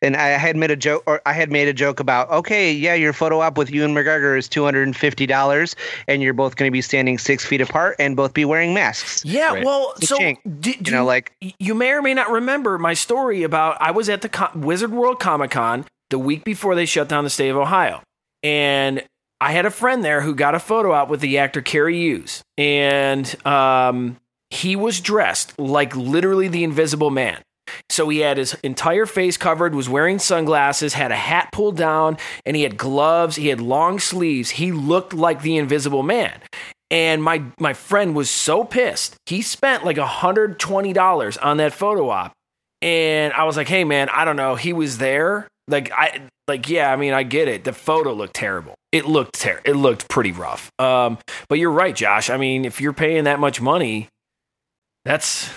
and I had made a joke or I had made a joke about, OK, yeah, your photo op with Ewan McGregor is two hundred and fifty dollars and you're both going to be standing six feet apart and both be wearing masks. Yeah. Right. Well, so, do, do you know, you, like you may or may not remember my story about I was at the Co- Wizard World Comic Con the week before they shut down the state of Ohio. And I had a friend there who got a photo op with the actor Carrie Hughes, and um, he was dressed like literally the Invisible Man. So he had his entire face covered, was wearing sunglasses, had a hat pulled down, and he had gloves. He had long sleeves. He looked like the Invisible Man. And my my friend was so pissed. He spent like one hundred twenty dollars on that photo op. And I was like, hey, man, I don't know. He was there. Like, I like, yeah, I mean, I get it. The photo looked terrible. It looked ter- It looked pretty rough. Um, but you're right, Josh. I mean, if you're paying that much money, that's...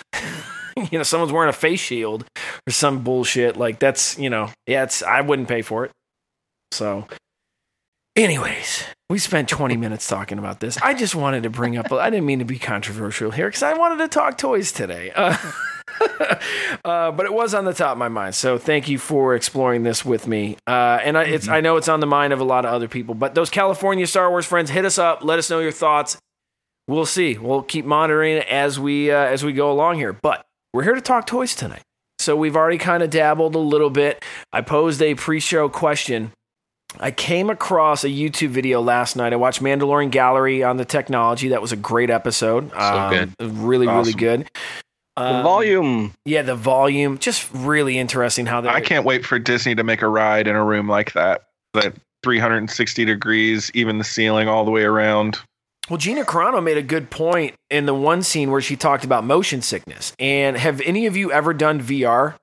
You know, someone's wearing a face shield or some bullshit like that's, you know, yeah, it's, I wouldn't pay for it. So anyways, we spent twenty minutes talking about this. I just wanted to bring up, I didn't mean to be controversial here because I wanted to talk toys today, uh, uh, but it was on the top of my mind. So thank you for exploring this with me. Uh, and I, it's, I know it's on the mind of a lot of other people, but those California Star Wars friends, hit us up. Let us know your thoughts. We'll see. We'll keep monitoring it as we, uh, as we go along here, but we're here to talk toys tonight. So we've already kind of dabbled a little bit. I posed a pre-show question. I came across a YouTube video last night. I watched Mandalorian Gallery on the technology. That was a great episode. So um, good. Really, awesome. Really good. Um, the volume. Yeah, the volume. Just really interesting how that... I can't wait for Disney to make a ride in a room like that. That three hundred sixty degrees, even the ceiling all the way around. Well, Gina Carano made a good point in the one scene where she talked about motion sickness. And have any of you ever done V R?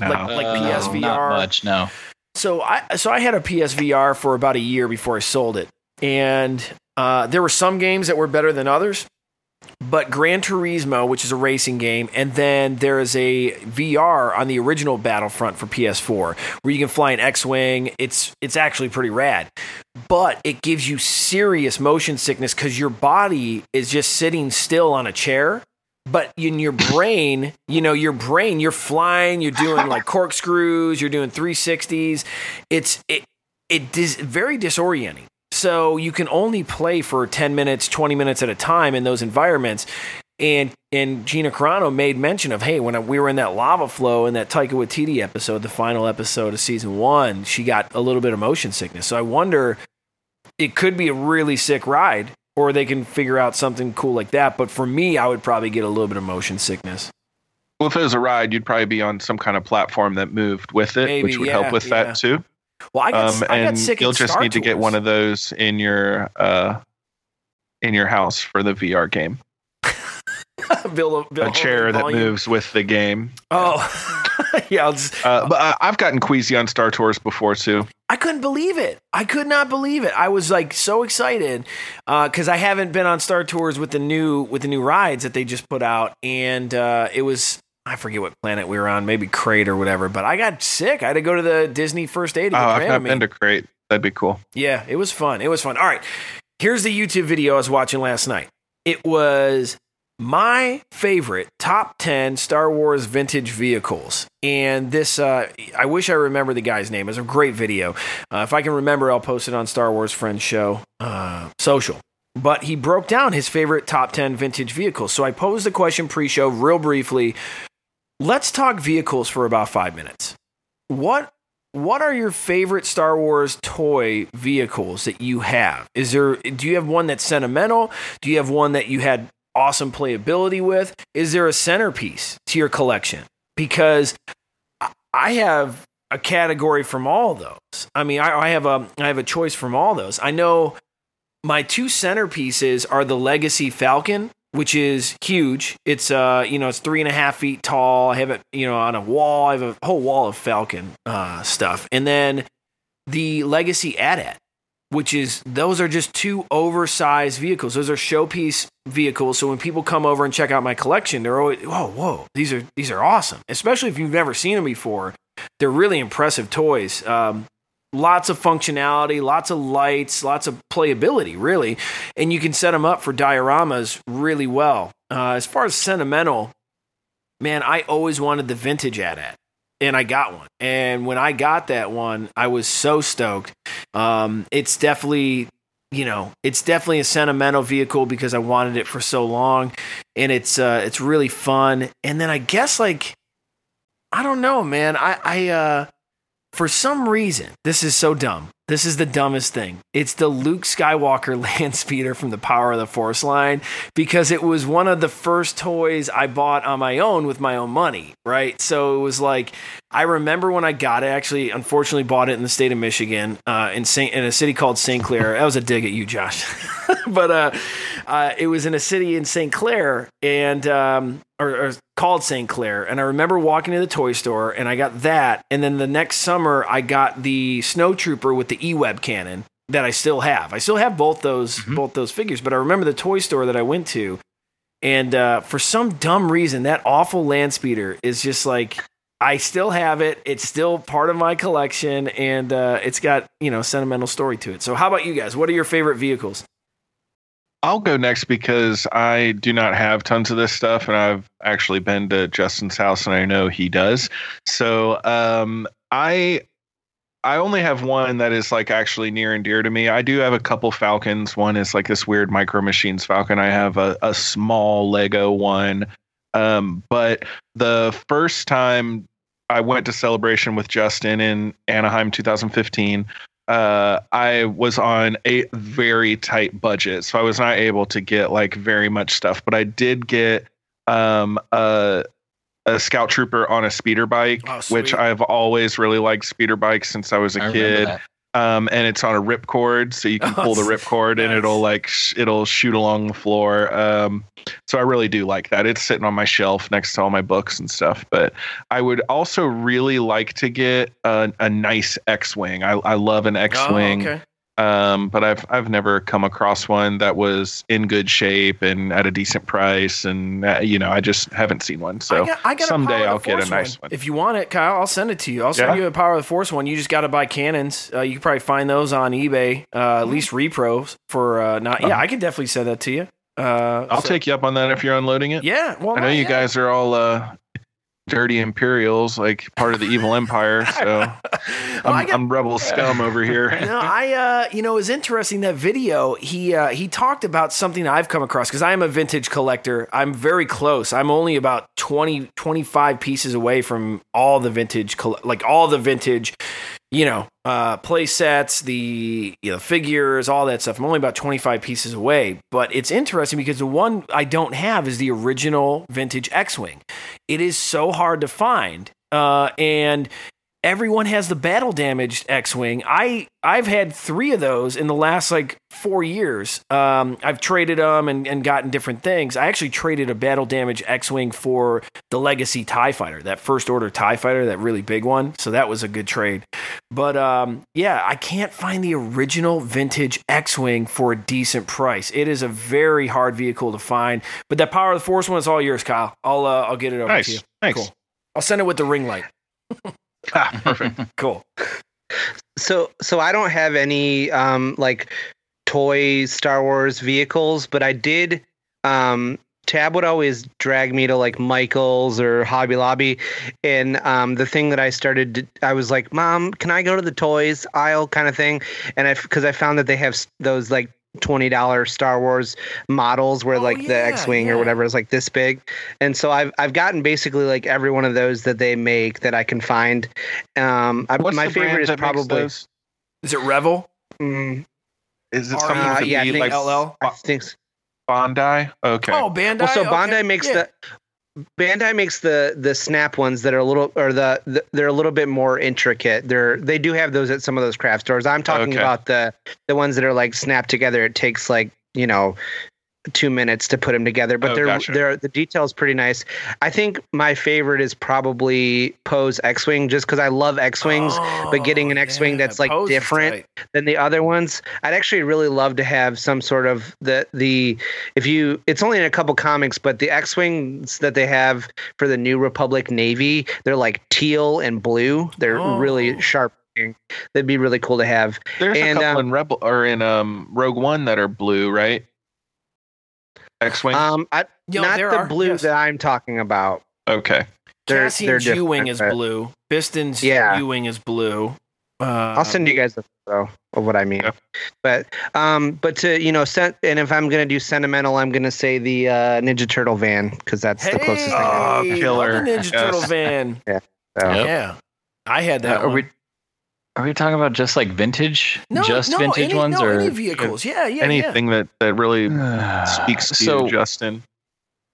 No. Like, like uh, P S V R? Not much, no. So I so I had a P S V R for about a year before I sold it. And uh, there were some games that were better than others. But Gran Turismo, which is a racing game, and then there is a V R on the original Battlefront for P S four, where you can fly an X-Wing. It's it's actually pretty rad. But it gives you serious motion sickness because your body is just sitting still on a chair. But in your brain, you know, your brain, you're flying, you're doing like corkscrews, you're doing three sixties. It's it, it is very disorienting. So you can only play for ten minutes, twenty minutes at a time in those environments. And and Gina Carano made mention of, hey, when I, we were in that lava flow in that Taika Waititi episode, the final episode of season one, she got a little bit of motion sickness. So I wonder, it could be a really sick ride, or they can figure out something cool like that. But for me, I would probably get a little bit of motion sickness. Well, if it was a ride, you'd probably be on some kind of platform that moved with it, maybe, which would yeah, help with yeah. that too. Well, I got, um, I got sick. You'll just Star need Tours. to get one of those in your uh, in your house for the V R game. Bill, Bill, a chair that moves with the game. Oh, yeah. I'll just, uh, but uh, I've gotten queasy on Star Tours before too. I couldn't believe it. I could not believe it. I was like so excited because uh, I haven't been on Star Tours with the new with the new rides that they just put out, and uh, it was. I forget what planet we were on, maybe Crate or whatever, but I got sick. I had to go to the Disney First Aid. Oh, I've not been to Crate. That'd be cool. Yeah, it was fun. It was fun. All right. Here's the YouTube video I was watching last night. It was my favorite top ten Star Wars vintage vehicles. And this, uh, I wish I remember the guy's name. It was a great video. Uh, if I can remember, I'll post it on Star Wars Friends Show uh, social. But he broke down his favorite top ten vintage vehicles. So I posed the question pre-show real briefly. Let's talk vehicles for about five minutes. What What are your favorite Star Wars toy vehicles that you have? Is there, do you have one that's sentimental? Do you have one that you had awesome playability with? Is there a centerpiece to your collection? Because I have a category from all those. I mean, I, I have a, I have a choice from all those. I know my two centerpieces are the Legacy Falcon, which is huge. It's, uh, you know, it's three and a half feet tall. I have it, you know, on a wall. I have a whole wall of Falcon uh, stuff. And then the Legacy AT-AT, which is, those are just two oversized vehicles. Those are showpiece vehicles. So when people come over and check out my collection, they're always, whoa, whoa, these are, these are awesome. Especially if you've never seen them before. They're really impressive toys. Um, Lots of functionality, lots of lights, lots of playability, really. And you can set them up for dioramas really well. Uh, as far as sentimental, man, I always wanted the vintage AT-AT, and I got one. And when I got that one, I was so stoked. Um, it's definitely, you know, it's definitely a sentimental vehicle because I wanted it for so long. And it's uh, it's really fun. And then I guess, like, I don't know, man. I... I uh, For some reason, this is so dumb. This is the dumbest thing. It's the Luke Skywalker Land Speeder from the Power of the Force line, because it was one of the first toys I bought on my own with my own money, right? So it was like, I remember when I got it, I actually, unfortunately bought it in the state of Michigan, uh, in, Saint, in a city called Saint Clair. That was a dig at you, Josh. But uh, uh, it was in a city in Saint Clair, and um, or, or called Saint Clair. And I remember walking to the toy store, and I got that. And then the next summer, I got the Snowtrooper with the E-Web cannon that I still have. I still have both those mm-hmm. both those figures. But I remember the toy store that I went to, and uh, for some dumb reason, that awful Land Speeder is just like, I still have it. It's still part of my collection, and uh, it's got, you know, sentimental story to it. So how about you guys? What are your favorite vehicles? I'll go next because I do not have tons of this stuff, and I've actually been to Justin's house, and I know he does. So um, I I only have one that is like actually near and dear to me. I do have a couple Falcons. One is like this weird Micro Machines Falcon. I have a, a small Lego one. Um, but the first time I went to Celebration with Justin in Anaheim two thousand fifteen, Uh, I was on a very tight budget, so I was not able to get like very much stuff, but I did get um, a, a Scout Trooper on a speeder bike, oh, which I've always really liked speeder bikes since I was a I kid. Um, and it's on a ripcord, so you can oh, pull the ripcord nice. and it'll like, sh- it'll shoot along the floor. Um, so I really do like that. It's sitting on my shelf next to all my books and stuff, but I would also really like to get a, a nice X-Wing. I, I love an X-Wing, oh, okay. um, but I've, I've never come across one that was in good shape and at a decent price. And, uh, you know, I just haven't seen one. So I got, I got someday I'll get a nice one. one. If you want it, Kyle, I'll send it to you. I'll send yeah. you a Power of the Force one. You just got to buy cannons. Uh, you can probably find those on eBay, uh, at least repros for, uh, not, yeah, I can definitely send that to you. Uh, I'll so, take you up on that if you're unloading it. Yeah, well, I know you yet. guys are all uh, dirty Imperials, like part of the evil empire. So well, I'm, got, I'm rebel scum over here. No, I, uh, you know, it's interesting that video. He uh, he talked about something I've come across because I am a vintage collector. I'm very close. I'm only about twenty, twenty-five pieces away from all the vintage, like all the vintage. You know, uh, play sets, the you know, figures, all that stuff. I'm only about twenty-five pieces away, but it's interesting because the one I don't have is the original vintage X-Wing. It is so hard to find, uh, and everyone has the battle-damaged X-Wing. I, I've had three of those in the last, like, four years. Um, I've traded them and, and gotten different things. I actually traded a battle-damaged X-Wing for the Legacy TIE Fighter, that first-order TIE Fighter, that really big one. So that was a good trade. But, um, yeah, I can't find the original vintage X-Wing for a decent price. It is a very hard vehicle to find. But that Power of the Force one is all yours, Kyle. I'll uh, I'll get it over nice. to you. Nice. Cool. I'll send it with the ring light. Ah, perfect. Cool. So, so I don't have any um, like toy Star Wars vehicles, but I did. Um, Tab would always drag me to like Michael's or Hobby Lobby, and um, the thing that I started, to, I was like, "Mom, can I go to the toys aisle?" kind of thing, and I because I found that they have those like twenty dollar Star Wars models where oh, like yeah, the X-Wing yeah. or whatever is like this big. And so I've I've gotten basically like every one of those that they make that I can find. Um, I, my favorite is probably... Is it Revel? Mm, is it something uh, to yeah, be like L L? I think so. Bandai? Okay. Oh, Bandai? Well, so Bandai okay. makes yeah. the... Bandai makes the the snap ones that are a little... Or the, the they're a little bit more intricate. They're They do have those at some of those craft stores. I'm talking okay. about the the ones that are like snapped together. It takes like, you know... two minutes to put them together, but oh, they're gotcha. they're the detail's pretty nice. I think my favorite is probably Poe's X-Wing, just because I love X-Wings, oh, but getting an X-Wing yeah, that's like Poe's different tight. than the other ones. I'd actually really love to have some sort of the the if you it's only in a couple comics, but the X-Wings that they have for the New Republic Navy, they're like teal and blue. They're oh. really sharp. That'd be really cool to have. There's and, a couple um, in Rebel or in um Rogue One that are blue, right? X-Wing? Um, I, Yo, not the are, blue yes. that I'm talking about. Okay. They're, Cassian's they're U-Wing is but... blue. Biston's yeah. U-Wing is blue. Uh, I'll send you guys the photo of what I mean. Yeah. But um, but to, you know, sent, and if I'm going to do sentimental, I'm going to say the uh, Ninja Turtle van, because that's hey, the closest thing. Oh, killer. The Ninja yes. Turtle van. yeah. So. Yep. yeah. I had that uh, one. Are we, are we talking about just like vintage? No, just no, vintage any, ones? No, or any vehicles. Yeah, yeah, anything yeah. that, that really speaks to so, you, Justin.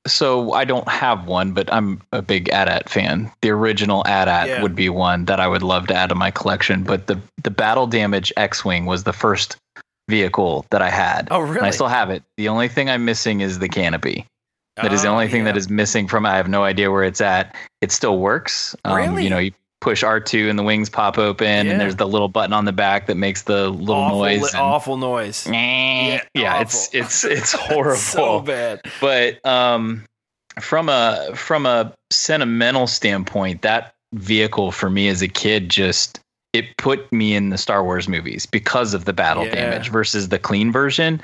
So I don't have one, but I'm a big AT-AT fan. The original AT-AT yeah. would be one that I would love to add to my collection. But the, the Battle Damage X-Wing was the first vehicle that I had. Oh, really? And I still have it. The only thing I'm missing is the canopy. That uh, is the only yeah. thing that is missing from it. I have no idea where it's at. It still works. Um, really? You know, you push R two and the wings pop open yeah. and there's the little button on the back that makes the little awful, noise. Li- and, awful noise. Yeah, yeah it's it's it's horrible. So bad. But um, from a from a sentimental standpoint, that vehicle for me as a kid just it put me in the Star Wars movies because of the battle yeah. damage versus the clean version.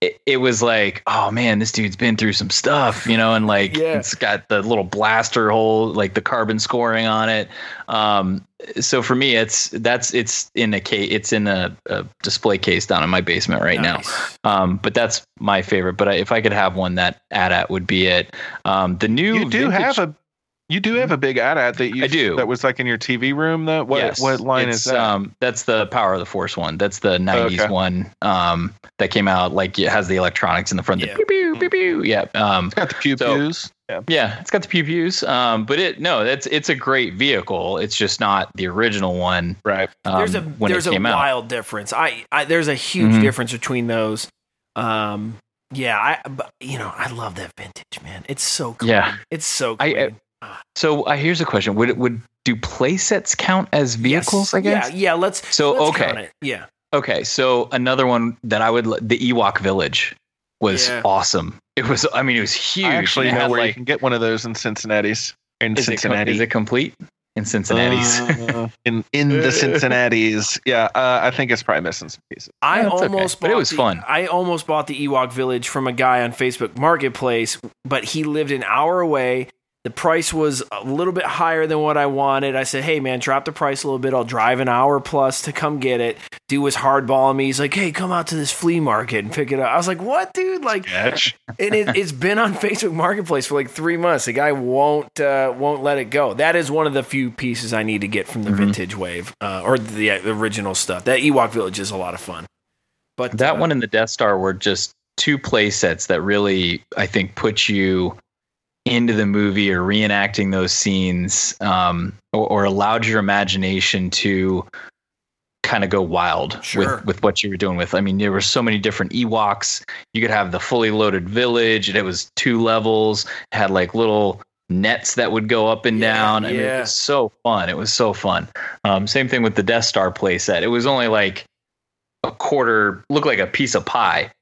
It, it was like, oh man, this dude's been through some stuff, you know, and like yeah. it's got the little blaster hole, like the carbon scoring on it. Um, so for me, it's that's it's in a case, it's in a, a display case down in my basement right nice. now. Um, but that's my favorite. But I, if I could have one, that AT-AT would be it. Um, the new you do vintage- have a. You do have a big AT-AT that you I do. that was like in your T V room though. What yes. what line it's, is that? Um, that's the Power of the Force one. That's the nineties okay. one um, that came out. Like it has the electronics in the front. Yeah. The pew, pew, pew, pew. Yeah. Um, it's got the pew so, pews. Yeah. yeah, it's got the pew pews. Um, but it no, that's it's a great vehicle. It's just not the original one. Right. Um, there's a when there's it came a wild out. difference. I, I there's a huge mm-hmm. difference between those. Um, yeah. I but, you know I love that vintage man. It's so clean. Yeah. It's so clean. I, I, So uh, here's a question: Would it would do play sets count as vehicles? Yes. I guess. Yeah. Yeah. Let's. So let's okay. Count it. Yeah. Okay. So another one that I would the Ewok Village was yeah. awesome. It was. I mean, it was huge. I actually know where like, you can get one of those in Cincinnati's. In is Cincinnati, it, is it complete? In Cincinnati's. Uh, in in the Cincinnati's. Yeah. Uh, I think it's probably missing some pieces. I yeah, almost. Okay. But it was the, fun. I almost bought the Ewok Village from a guy on Facebook Marketplace, but he lived an hour away. The price was a little bit higher than what I wanted. I said, hey, man, drop the price a little bit. I'll drive an hour plus to come get it. Dude was hardballing me. He's like, hey, come out to this flea market and pick it up. I was like, what, dude? Like, Sketch. And it, it's been on Facebook Marketplace for like three months. The guy won't uh, won't let it go. That is one of the few pieces I need to get from the mm-hmm. vintage wave uh, or the original stuff. That Ewok Village is a lot of fun. But that uh, one and the Death Star were just two play sets that really, I think, put you into the movie or reenacting those scenes um, or, or allowed your imagination to kind of go wild sure. with, with what you were doing with. I mean, there were so many different Ewoks. You could have the fully loaded village and it was two levels, had like little nets that would go up and yeah, down. I yeah. mean, it was so fun. It was so fun. Um, same thing with the Death Star playset. It was only like a quarter, looked like a piece of pie.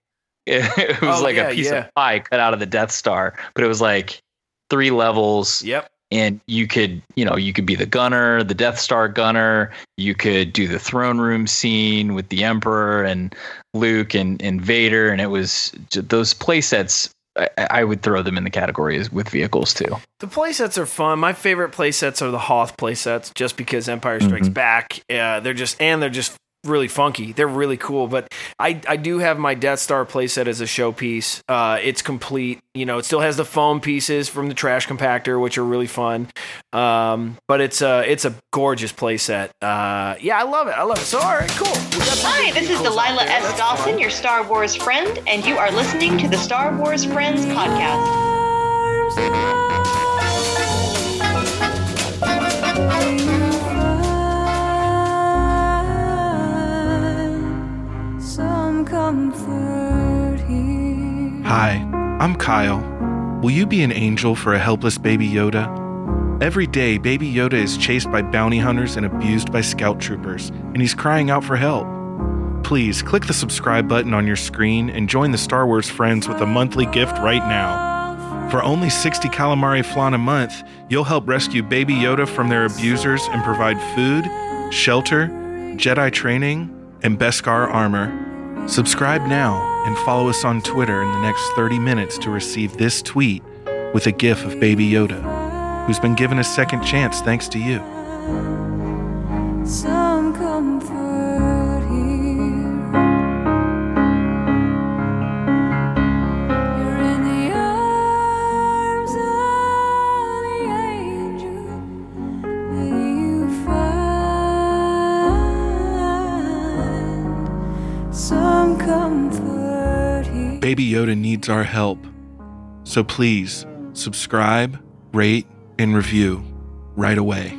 It, it was oh, like yeah, a piece yeah. of pie cut out of the Death Star, but it was like three levels. Yep. And you could, you know, you could be the gunner, the Death Star gunner. You could do the throne room scene with the Emperor and Luke and, and Vader. And it was those play sets. I, I would throw them in the categories with vehicles, too. The play sets are fun. My favorite play sets are the Hoth play sets just because Empire Strikes mm-hmm. Back. Uh, they're just and they're just really funky. They're really cool. But I, I do have my Death Star playset as a showpiece. Uh, it's complete. You know, it still has the foam pieces from the trash compactor, which are really fun. Um, but it's a, it's a gorgeous playset. Uh, yeah, I love it. I love it. So, all right, cool. Hi, this is Delilah S. Dawson, your Star Wars friend, and you are listening to the Star Wars Friends podcast. Hi, I'm Kyle. Will you be an angel for a helpless baby Yoda? Every day, baby Yoda is chased by bounty hunters and abused by scout troopers, and he's crying out for help. Please click the subscribe button on your screen and join the Star Wars Friends with a monthly gift right now. For only sixty calamari flan a month, you'll help rescue baby Yoda from their abusers and provide food, shelter, Jedi training, and Beskar armor. Subscribe now and follow us on Twitter in the next thirty minutes to receive this tweet with a gif of Baby Yoda, who's been given a second chance thanks to you. Some comfort here. You're in the arms of the angel that you find. Some Baby Yoda needs our help. So please, subscribe, rate, and review right away.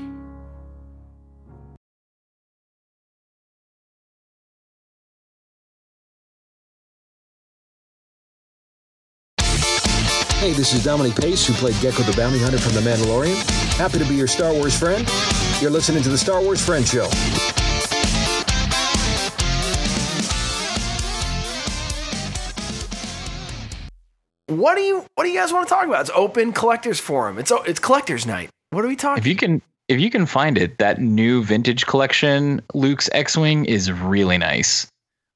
Hey, this is Dominic Pace, who played Gekko the Bounty Hunter from The Mandalorian. Happy to be your Star Wars friend. You're listening to the Star Wars Friend Show. What do you What do you guys want to talk about? It's open collectors forum. It's it's collectors night. What are we talking? If you can if you can find it, that new vintage collection Luke's X-wing is really nice.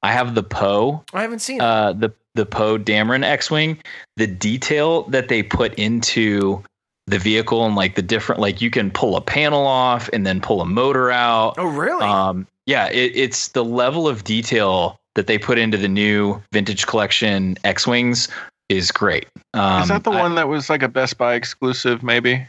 I have the Poe. I haven't seen uh, it. the the Poe Dameron X-wing. The detail that they put into the vehicle and like the different like you can pull a panel off and then pull a motor out. Oh really? Um, yeah. It, it's the level of detail that they put into the new vintage collection X-wings. Is great. Um, is that the I, one that was like a Best Buy exclusive? Maybe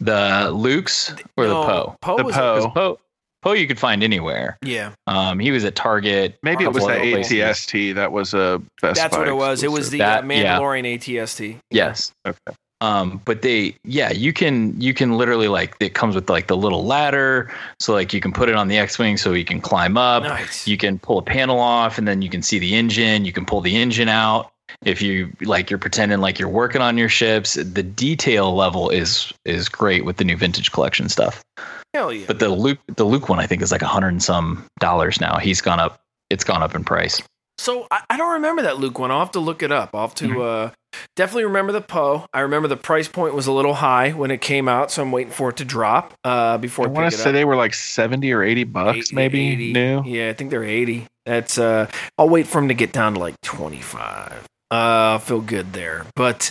the Luke's or no, the Poe. Poe the Poe. Poe. Poe you could find anywhere. Yeah. Um, he was at Target. Maybe it was the A T S T places. That was a Best That's Buy. That's what it was. Exclusive. It was the that, uh, Mandalorian yeah. A T S T. Yes. Okay. Um, but they, yeah, you can you can literally like it comes with like the little ladder, so like you can put it on the X-wing so you can climb up. Nice. You can pull a panel off and then you can see the engine. You can pull the engine out. If you like, you're pretending like you're working on your ships. The detail level is is great with the new vintage collection stuff. Hell yeah! But the Luke the Luke one I think is like a hundred and some dollars now. He's gone up. It's gone up in price. So I, I don't remember that Luke one. I'll have to look it up. I'll have to mm-hmm. uh, definitely remember the Poe. I remember the price point was a little high when it came out, so I'm waiting for it to drop uh, before. I want to say up. They were like seventy or eighty bucks, eighty, maybe eighty. New. Yeah, I think they're eighty. That's uh, I'll wait for them to get down to like twenty-five. Uh, feel good there, but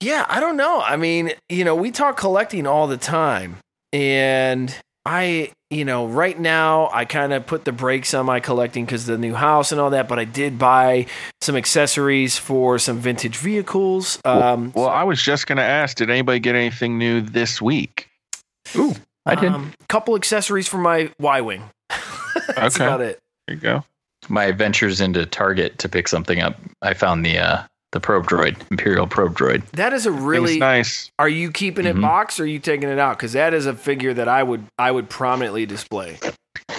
yeah, I don't know. I mean, you know, we talk collecting all the time, and I, you know, right now I kind of put the brakes on my collecting because the new house and all that. But I did buy some accessories for some vintage vehicles. Um, well, well, I was just gonna ask, did anybody get anything new this week? Ooh, I did. Um, couple accessories for my Y-wing. That's okay. About it. There you go. My adventures into Target to pick something up. I found the uh, the probe droid, Imperial probe droid. That is a really nice. Are you keeping mm-hmm. it boxed or are you taking it out? Because that is a figure that I would I would prominently display.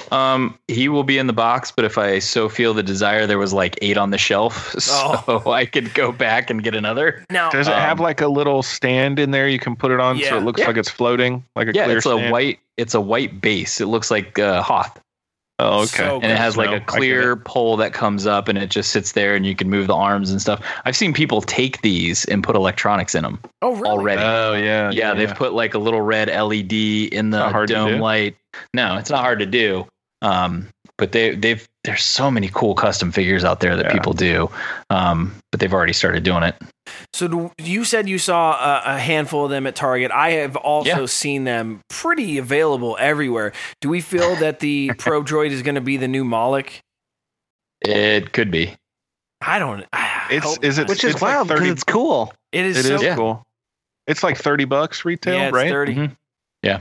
Um, he will be in the box, but if I so feel the desire, there was like eight on the shelf, so oh. I could go back and get another. Now, does it um, have like a little stand in there you can put it on yeah, so it looks yeah. like it's floating? Like a yeah, clear it's stand. a white. It's a white base. It looks like uh, Hoth. Oh, okay. So and it has like no, a clear pole that comes up and it just sits there and you can move the arms and stuff. I've seen people take these and put electronics in them. Oh, really? Already. Oh, yeah. Yeah, yeah they've yeah. put like a little red L E D in the dome light. No, it's not hard to do. Um, but they, they've there's so many cool custom figures out there that yeah. people do, um, but they've already started doing it. So do, you said you saw a, a handful of them at Target. I have also yeah. seen them pretty available everywhere. Do we feel that the Pro Droid is going to be the new Malak? It could be. I don't. I it's hope, is it, which is it's wild like thirty, because it's cool. It is. It so is yeah. cool. It's like thirty bucks retail, yeah, it's right? thirty. Mm-hmm. Yeah.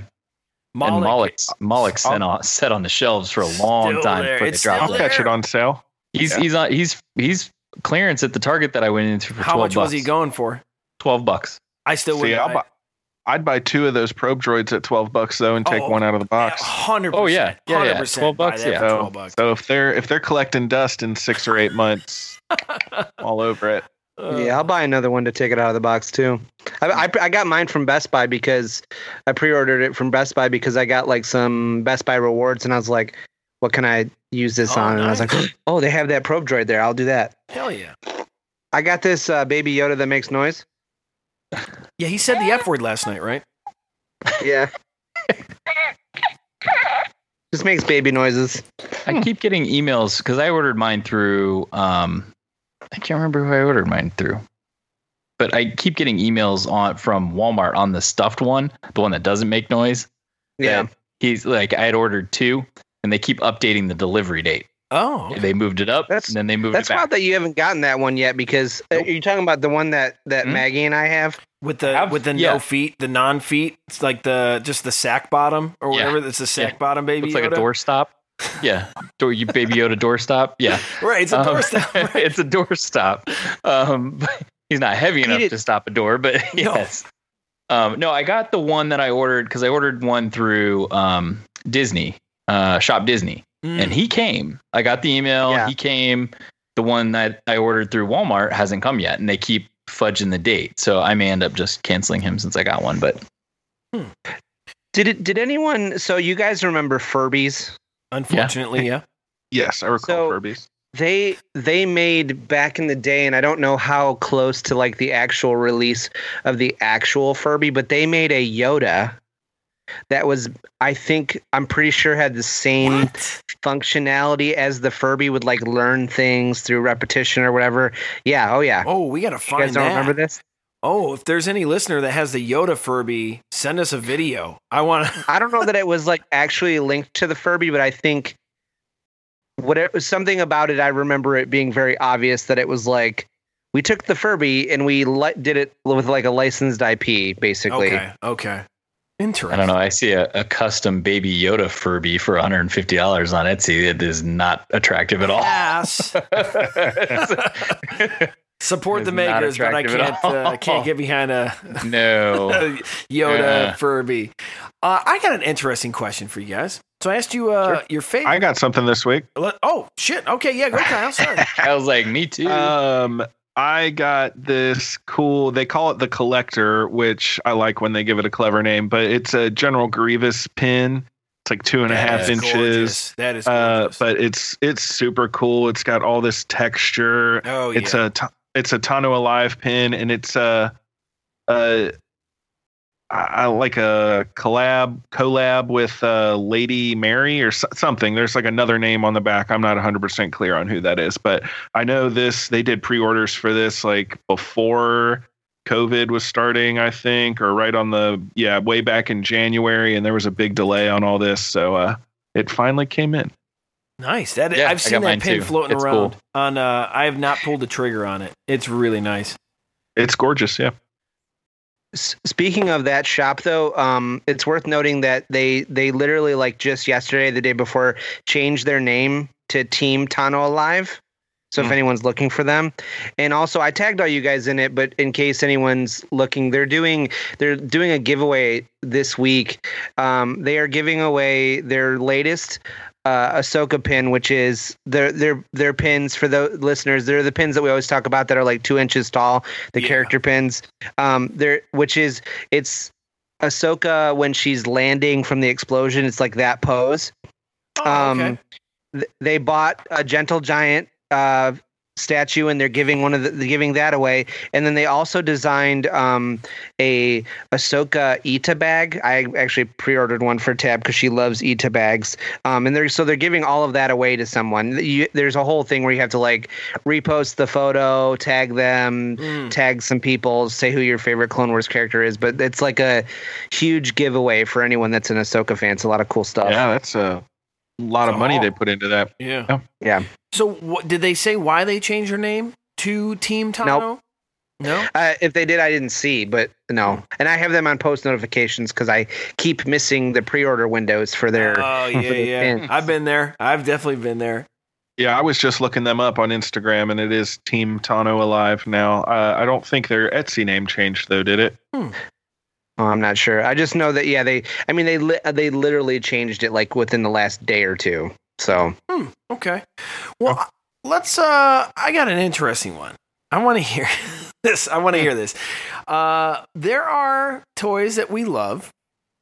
Malak, and Malak's, Malak's set, on, set on the shelves for a long time before they dropped it. I'll catch it on sale. He's yeah. he's on, he's he's clearance at the Target that I went into for. How twelve much bucks. Was he going for? Twelve bucks. I still would. I'd buy, I'd buy two of those Probe Droids at twelve bucks though, and take oh, one out of the box. Hundred. Oh yeah, yeah, yeah. Twelve bucks. Yeah. So, twelve bucks. So if they're if they're collecting dust in six or eight months, all over it. Yeah, I'll buy another one to take it out of the box too. I, I I got mine from Best Buy because I pre-ordered it from Best Buy because I got like some Best Buy rewards and I was like, what can I use this oh, on? And nice. I was like, oh, they have that Probe Droid there. I'll do that. Hell yeah! I got this uh, Baby Yoda that makes noise. Yeah, he said the F word last night, right? Yeah. Just makes baby noises. I keep getting emails because I ordered mine through. Um, I can't remember who I ordered mine through, but I keep getting emails on from Walmart on the stuffed one, the one that doesn't make noise. Yeah. He's like, I had ordered two and they keep updating the delivery date. Oh, okay. They moved it up that's, and then they moved it back. That's wild that you haven't gotten that one yet because nope. are you talking about the one that, that mm-hmm. Maggie and I have with the, I've, with the yeah. no feet, the non feet. It's like the, just the sack bottom or whatever. That's yeah. the sack yeah. bottom, baby. It's like Yoda. A doorstop. Yeah, door you Baby Yoda doorstop. Yeah, right. It's a doorstop. Um, right. It's a doorstop. Um, he's not heavy enough to stop a door, but yes. No. Um, no, I got the one that I ordered because I ordered one through um, Disney, uh, Shop Disney, mm. and he came. I got the email. Yeah. He came. The one that I ordered through Walmart hasn't come yet, and they keep fudging the date, so I may end up just canceling him since I got one. But hmm. did it? Did anyone? So you guys remember Furbies? Unfortunately, yeah. yeah. Yes, I recall so Furbies. They they made back in the day, and I don't know how close to like the actual release of the actual Furby, but they made a Yoda that was, I think, I'm pretty sure had the same what? functionality as the Furby, would like learn things through repetition or whatever. Yeah, oh yeah. Oh, we gotta find that. You guys don't that. remember this? Oh, if there's any listener that has the Yoda Furby, send us a video. I want to. I don't know that it was like actually linked to the Furby, but I think whatever something about it, I remember it being very obvious that it was like we took the Furby and we li- did it with like a licensed I P, basically. Okay. Okay. Interesting. I don't know. I see a, a custom Baby Yoda Furby for one hundred fifty dollars on Etsy. It is not attractive at all. Yes. Support the makers, but I can't. Uh, I can't get behind a no Yoda yeah. Furby. Uh, I got an interesting question for you guys. So I asked you uh, sure. your favorite. I got something this week. Oh shit! Okay, yeah, go Kyle. Sorry, I was like, me too. Um, I got this cool. They call it the Collector, which I like when they give it a clever name. But it's a General Grievous pin. It's like two and a that half inches. Gorgeous. That is, gorgeous. Uh, but it's it's super cool. It's got all this texture. Oh yeah. It's a t- It's a Tano Alive pin, and it's a, a, a like a collab collab with uh, Lady Mary or so, something. There's like another name on the back. I'm not one hundred percent clear on who that is, but I know this. They did pre-orders for this like before COVID was starting, I think, or right on the yeah way back in January, and there was a big delay on all this, so uh, it finally came in. Nice. That yeah, I've seen that pin too. floating it's around. Cool. On uh, I have not pulled the trigger on it. It's really nice. It's gorgeous. Yeah. S- speaking of that shop, though, um, it's worth noting that they they literally like just yesterday, the day before, changed their name to Team Tano Alive. So mm. if anyone's looking for them, and also I tagged all you guys in it, but in case anyone's looking, they're doing they're doing a giveaway this week. Um, they are giving away their latest. Uh, Ahsoka pin, which is their their their pins for the listeners. They're the pins that we always talk about that are like two inches tall. The yeah. character pins. Um, there, which is it's Ahsoka when she's landing from the explosion. It's like that pose. Oh, um, okay. th- they bought a Gentle Giant uh, statue, and they're giving one of the, they're giving that away. And then they also designed um, a Ahsoka Ita bag. I actually pre-ordered one for Tab because she loves Ita bags. Um, and they're so they're giving all of that away to someone. You, there's a whole thing where you have to like repost the photo, tag them, mm. tag some people, say who your favorite Clone Wars character is. But it's like a huge giveaway for anyone that's an Ahsoka fan. It's a lot of cool stuff. Yeah, that's a lot of oh. money they put into that. Yeah. Yeah. yeah. So what, did they say why they changed her name to Team Tano? Nope. No? Uh, if they did, I didn't see, but no. And I have them on post notifications because I keep missing the pre-order windows for their... Oh, yeah, their yeah. Fans. I've been there. I've definitely been there. Yeah, I was just looking them up on Instagram, and it is Team Tano Alive now. Uh, I don't think their Etsy name changed, though, did it? Hmm. Oh, I'm not sure. I just know that, yeah, they... I mean, they li- they literally changed it, like, within the last day or two, so... Hmm, okay. Well, oh. let's... Uh, I got an interesting one. I want to hear... This I want to hear this. Uh, there are toys that we love,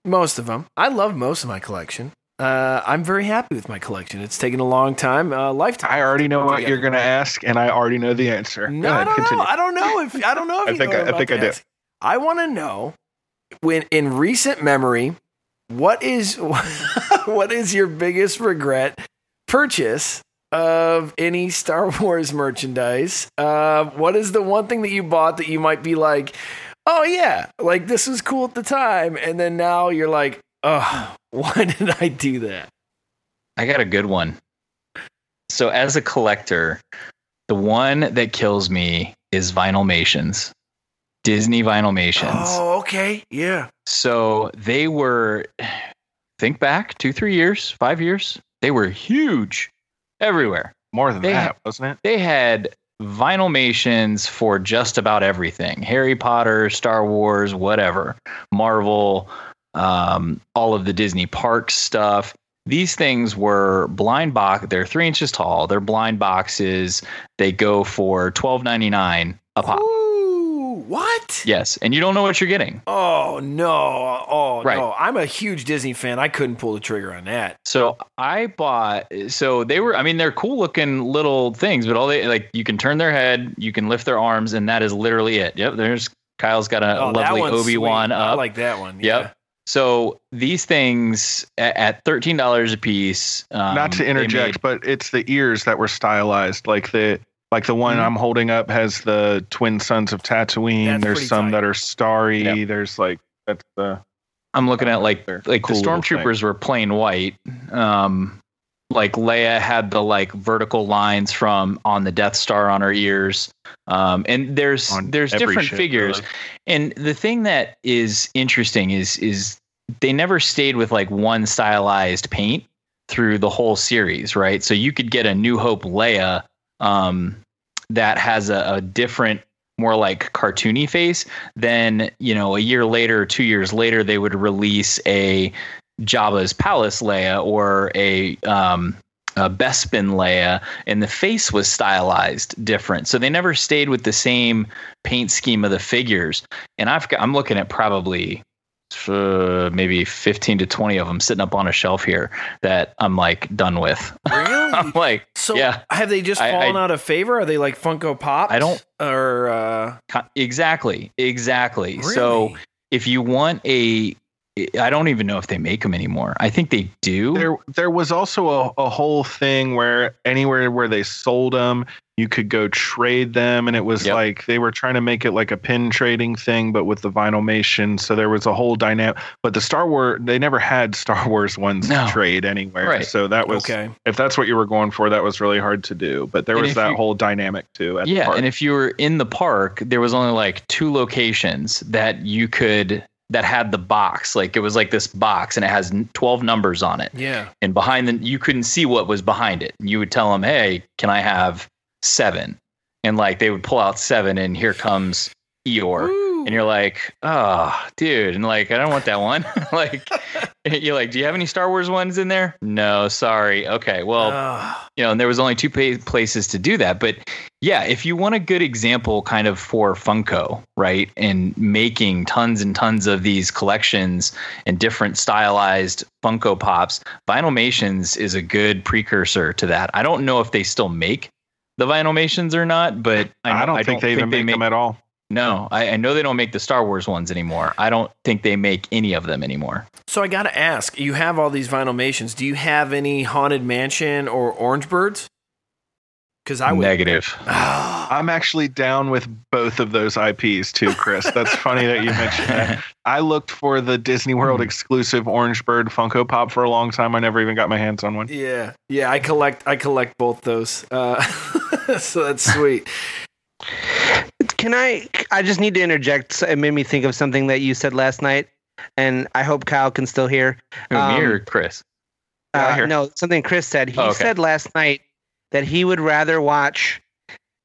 most of them. I love most of my collection. Uh, I'm very happy with my collection. It's taken a long time, a uh, lifetime. I already know what you're going to ask, and I already know the answer. No, Go ahead, I, don't continue. know. I don't know if I don't know. If I, you think know I, I think I do. I want to know when in recent memory, what is what is your biggest regret purchase of any Star Wars merchandise? Uh, what is the one thing that you bought that you might be like, oh yeah, like this was cool at the time, and then now you're like, oh, why did I do that? I got a good one. So as a collector, the one that kills me is Vinylmations. Disney Vinylmations. Oh, okay, yeah. So they were, think back, two, three years, five years, they were huge. Everywhere. More than they that, had, wasn't it? They had Vinylmations for just about everything. Harry Potter, Star Wars, whatever. Marvel, um, all of the Disney park stuff. These things were blind box. They're three inches tall. They're blind boxes. They go for twelve ninety-nine a pop. Ooh, what? Yes. And you don't know what you're getting. Oh, no. Oh, right. no. I'm a huge Disney fan. I couldn't pull the trigger on that. So I bought, so they were, I mean, they're cool looking little things, but all they, like, you can turn their head, you can lift their arms, and that is literally it. Yep. There's, Kyle's got a oh, lovely Obi-Wan up. I like that one. Yeah. Yep. So these things at thirteen dollars a piece. Um, Not to interject, made, but it's the ears that were stylized, like the, Like the one mm-hmm. I'm holding up has the twin sons of Tatooine. That's There's some tight. that are starry. Yep. There's like that's the. I'm looking at like like cool the stormtroopers were plain white. Um, like Leia had the like vertical lines from on the Death Star on her ears. Um, and there's on there's different ship, figures, really. And the thing that is interesting is is they never stayed with like one stylized paint through the whole series, right? So you could get a New Hope Leia. Um, that has a, a different, more like cartoony face. Then, you know, a year later, two years later, they would release a Jabba's Palace Leia or a, um, a Bespin Leia, and the face was stylized different. So they never stayed with the same paint scheme of the figures. And I've got, I'm looking at probably uh, maybe fifteen to twenty of them sitting up on a shelf here that I'm like done with. Really? I'm like, so yeah, have they just fallen I, I, out of favor? Are they like Funko Pops? I don't or uh... exactly, exactly. Really? So if you want a, I don't even know if they make them anymore. I think they do. There, there was also a, a whole thing where anywhere where they sold them, you could go trade them, and it was yep. like they were trying to make it like a pin trading thing, but with the Vinylmation. So there was a whole dynamic. But the Star Wars, they never had Star Wars ones no. to trade anywhere. Right. So that was okay. If that's what you were going for, that was really hard to do. But there and was that you, whole dynamic too. At yeah, the park. And if you were in the park, there was only like two locations that you could. That had the box, like it was like this box and it has twelve numbers on it. Yeah. And behind the, you couldn't see what was behind it. And you would tell them, hey, can I have seven? And like, they would pull out seven and here comes Eeyore. Ooh. And you're like, oh dude. And like, I don't want that one. Like you're like, do you have any Star Wars ones in there? No, sorry. Okay. Well, oh. you know, and there was only two pa- places to do that, but yeah, if you want a good example kind of for Funko, right, and making tons and tons of these collections and different stylized Funko Pops, Vinylmations is a good precursor to that. I don't know if they still make the Vinylmations or not, but I, I don't I think don't they think even they make, make them at all. No, I, I know they don't make the Star Wars ones anymore. I don't think they make any of them anymore. So I got to ask, you have all these Vinylmations. Do you have any Haunted Mansion or Orange Birds? Because I would negative. I'm actually down with both of those I Ps too, Chris. That's funny that you mentioned that. I looked for the Disney World exclusive Orange Bird Funko Pop for a long time. I never even got my hands on one. Yeah, yeah. I collect. I collect both those. Uh, so that's sweet. Can I? I just need to interject. It made me think of something that you said last night, and I hope Kyle can still hear. Who, um, me or Chris? Uh, yeah, no, something Chris said. He oh, okay. said last night that he would rather watch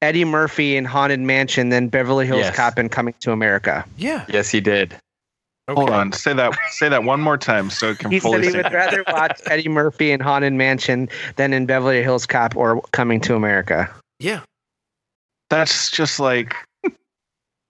Eddie Murphy in Haunted Mansion than Beverly Hills yes. Cop in Coming to America. Yeah. Yes, he did. Okay. Hold on. Say that Say that one more time so it can he fully He said he would it. rather watch Eddie Murphy in Haunted Mansion than in Beverly Hills Cop or Coming to America. Yeah. That's just like...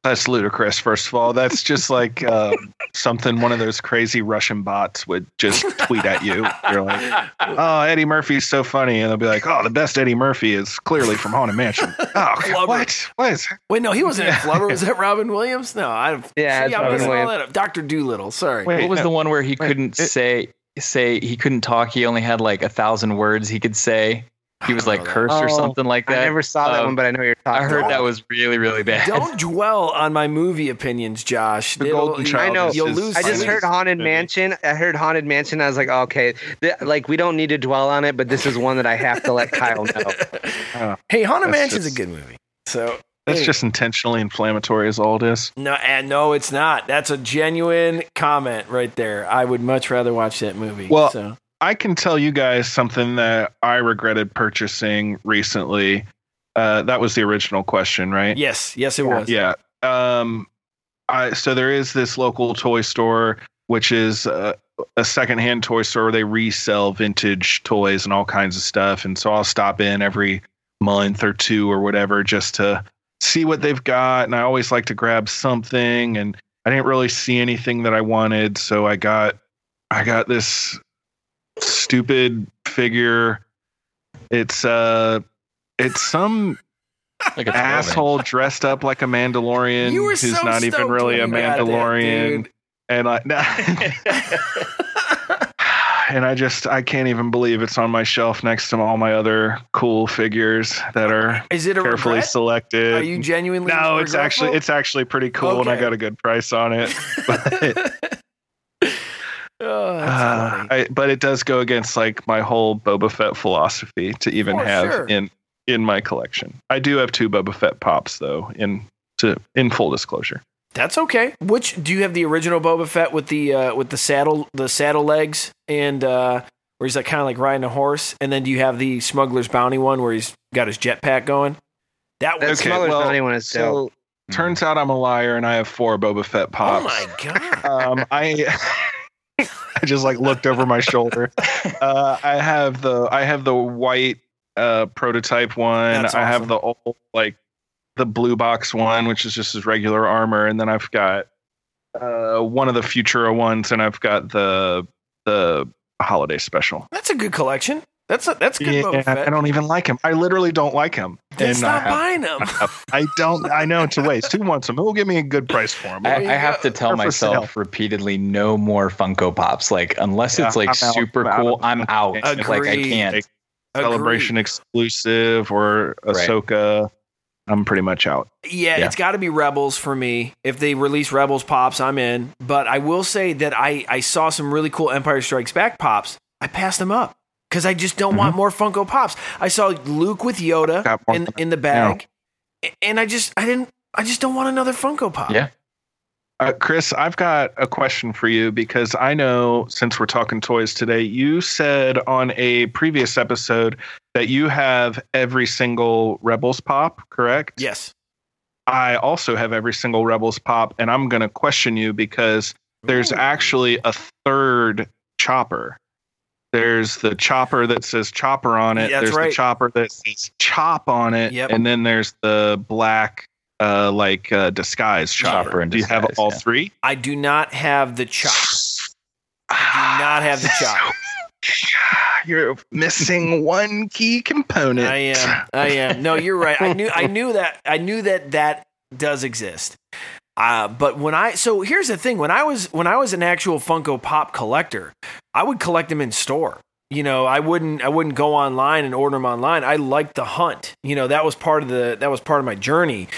That's ludicrous, first of all. That's just like uh, something one of those crazy Russian bots would just tweet at you. You're like, oh, Eddie Murphy's so funny. And they'll be like, oh, the best Eddie Murphy is clearly from Haunted Mansion. Oh, what? What is Wait, no, he wasn't in Flubber. Was that Robin Williams? No, I yeah, see, I wasn't all that up. Doctor Doolittle, sorry. Wait, what was no, the one where he wait, couldn't it, say, say he couldn't talk? He only had like a thousand words he could say. He was like cursed oh, or something like that. I never saw um, that one, but I know you're talking about. I heard about. That was really, really bad. Don't dwell on my movie opinions, Josh. The Golden Child. I know. You'll lose I just heard Haunted movie. Mansion. I heard Haunted Mansion. I was like, oh, okay, Th- like we don't need to dwell on it, but this is one that I have to let Kyle know. Uh, hey, Haunted Mansion's just, a good movie. So that's anyway. just intentionally inflammatory, is all it is. No, and no, it's not. That's a genuine comment right there. I would much rather watch that movie. Well. So. I can tell you guys something that I regretted purchasing recently. Uh, that was the original question, right? Yes. Yes, it was. Yeah. Um, I, so there is this local toy store, which is uh, a secondhand toy store where they resell vintage toys and all kinds of stuff. And so I'll stop in every month or two or whatever just to see what they've got. And I always like to grab something. And I didn't really see anything that I wanted. So I got I got this... stupid figure. It's uh it's some like asshole dressed up like a Mandalorian who's so not even really a Mandalorian. That, and I nah. and I just I can't even believe it's on my shelf next to all my other cool figures that are Is it a carefully regret? selected. Are you genuinely No, it's regretful? actually it's actually pretty cool okay. and I got a good price on it. But Oh, uh, I, but it does go against like my whole Boba Fett philosophy to even oh, have sure. in in my collection. I do have two Boba Fett pops though. In to in full disclosure, that's okay. Which do you have the original Boba Fett with the uh, with the saddle the saddle legs and uh, where he's like kind of like riding a horse, and then do you have the Smuggler's Bounty one where he's got his jetpack going? That one, okay, Smuggler's well, Bounty one is so. Dope. Turns out I'm a liar, and I have four Boba Fett pops. Oh my god! Um, I. I just like looked over my shoulder. Uh, I have the I have the white uh, prototype one. That's awesome. I have the old like the blue box one, which is just his regular armor, and then I've got uh, one of the Futura ones, and I've got the the holiday special. That's a good collection. That's a, that's good. Yeah, I don't even like him. I literally don't like him. And stop I buying him. I don't. I know it's a waste. Who wants him? Who will give me a good price for him? I, I have to tell myself sale. repeatedly, no more Funko Pops. Like unless yeah, it's like I'm super out, cool, I'm out. I'm out. Like I can't. A Celebration exclusive or Ahsoka. Right. I'm pretty much out. Yeah, yeah. It's got to be Rebels for me. If they release Rebels Pops, I'm in. But I will say that I I saw some really cool Empire Strikes Back Pops. I passed them up. Because I just don't mm-hmm. want more Funko Pops. I saw Luke with Yoda in, in the bag, no. and I just I didn't I just don't want another Funko Pop. Yeah, uh, Chris, I've got a question for you because I know since we're talking toys today, you said on a previous episode that you have every single Rebels Pop, correct? Yes. I also have every single Rebels Pop, and I'm going to question you because there's Ooh. actually a third chopper. There's the chopper that says chopper on it. Yeah, there's right. the chopper that says chop on it. Yep. And then there's the black, uh, like, uh, disguise chopper. chopper and do disguise, you have all yeah. three? I do not have the chop. I do not have the chop. You're missing one key component. I am. I am. No, you're right. I knew. I knew that. I knew that that does exist. Uh, but when I so here's the thing. When I was when I was an actual Funko Pop collector, I would collect them in store. You know, I wouldn't I wouldn't go online and order them online. I liked the hunt. You know, that was part of the that was part of my journey.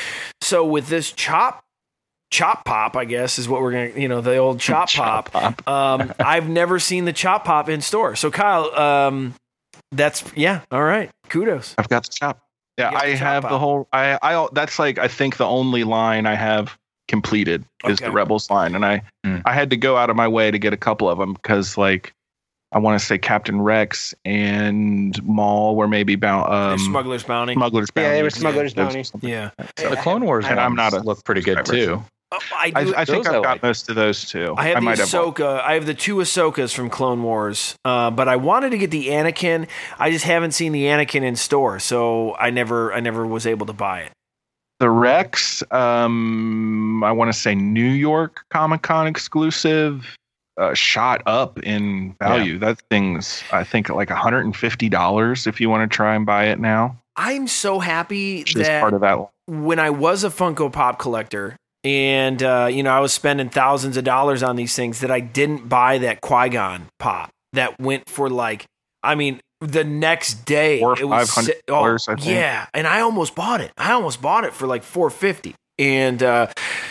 So with this chop chop pop, I guess, is what we're going to, you know, the old chop, chop pop. pop. um, I've never seen the chop pop in store. So, Kyle, um, that's yeah. All right. Kudos. I've got the chop. Yeah, I the chop have pop. the whole I, I that's like I think the only line I have completed is okay. the Rebels line. And I mm. I had to go out of my way to get a couple of them because like. I want to say Captain Rex and Maul were maybe bound. Um, Smuggler's Bounty. Smuggler's Bounty. Yeah, they were Smuggler's yeah. Bounty. Yeah. So the Clone Wars and I'm not a look pretty good too. Oh, I, do, I, I think I've I got like. most of those too. I have I the might Ahsoka. Have I have the two Ahsokas from Clone Wars, uh, but I wanted to get the Anakin. I just haven't seen the Anakin in store, so I never, I never was able to buy it. The Rex, um, I want to say New York Comic Con exclusive. Uh, shot up in value. Yeah. That thing's, I think, like one hundred fifty dollars if you want to try and buy it now. I'm so happy that, part of that when I was a Funko Pop collector and, uh, you know, I was spending thousands of dollars on these things that I didn't buy that Qui-Gon pop that went for like, I mean, the next day. Or it was five hundred dollars, oh, I think. Yeah, and I almost bought it. I almost bought it for like four hundred fifty dollars. And uh,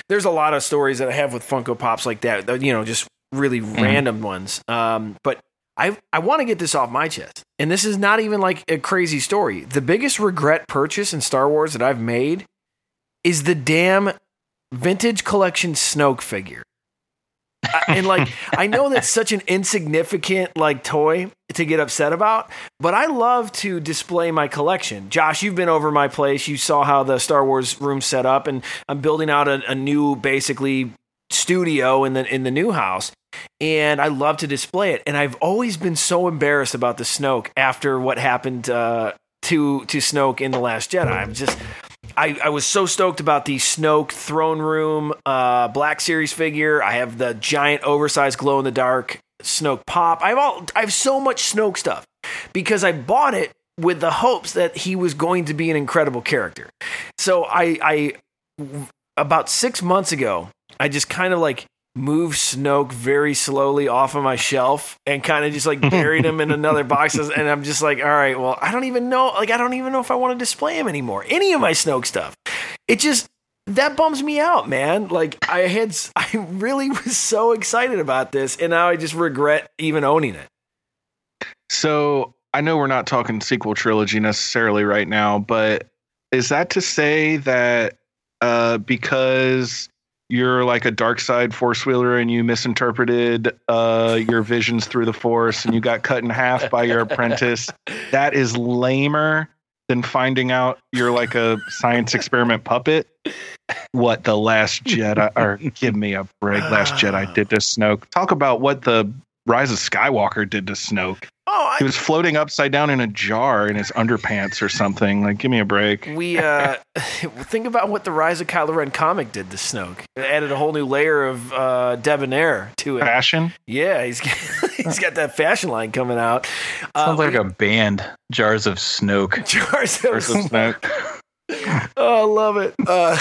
there's a lot of stories that I have with Funko Pops like that, that you know, just really mm. random ones. Um, but I I want to get this off my chest. And this is not even like a crazy story. The biggest regret purchase in Star Wars that I've made is the damn vintage collection Snoke figure. I, and like, I know that's such an insignificant like toy to get upset about, but I love to display my collection. Josh, you've been over my place. You saw how the Star Wars room set up and I'm building out a, a new basically studio in the in the new house, and I love to display it. And I've always been so embarrassed about the Snoke after what happened uh, to to Snoke in The Last Jedi. I'm just, I, I was so stoked about the Snoke throne room uh, Black Series figure. I have the giant oversized glow in the dark Snoke pop. I've all I have so much Snoke stuff because I bought it with the hopes that he was going to be an incredible character. So I I about six months ago. I just kind of like moved Snoke very slowly off of my shelf and kind of just like buried him in another box. And I'm just like, all right, well, I don't even know. Like, I don't even know if I want to display him anymore. Any of my Snoke stuff. It just, that bums me out, man. Like I had, I really was so excited about this. And now I just regret even owning it. So I know we're not talking sequel trilogy necessarily right now, but is that to say that uh, because you're like a dark side force wheeler and you misinterpreted uh, your visions through the force and you got cut in half by your apprentice? That is lamer than finding out you're like a science experiment puppet. What the Last Jedi, or give me a break, Last Jedi did to Snoke. Talk about what the Rise of Skywalker did to Snoke. Oh, I, he was floating upside down in a jar in his underpants or something. Like, give me a break. We uh, think about what the Rise of Kylo Ren comic did to Snoke. It added a whole new layer of uh, debonair to it. Fashion? Yeah, he's got, he's got that fashion line coming out. Sounds uh, like we, a band. Jars of Snoke. Jars of, Jars of Snoke. Oh, I love it. Uh,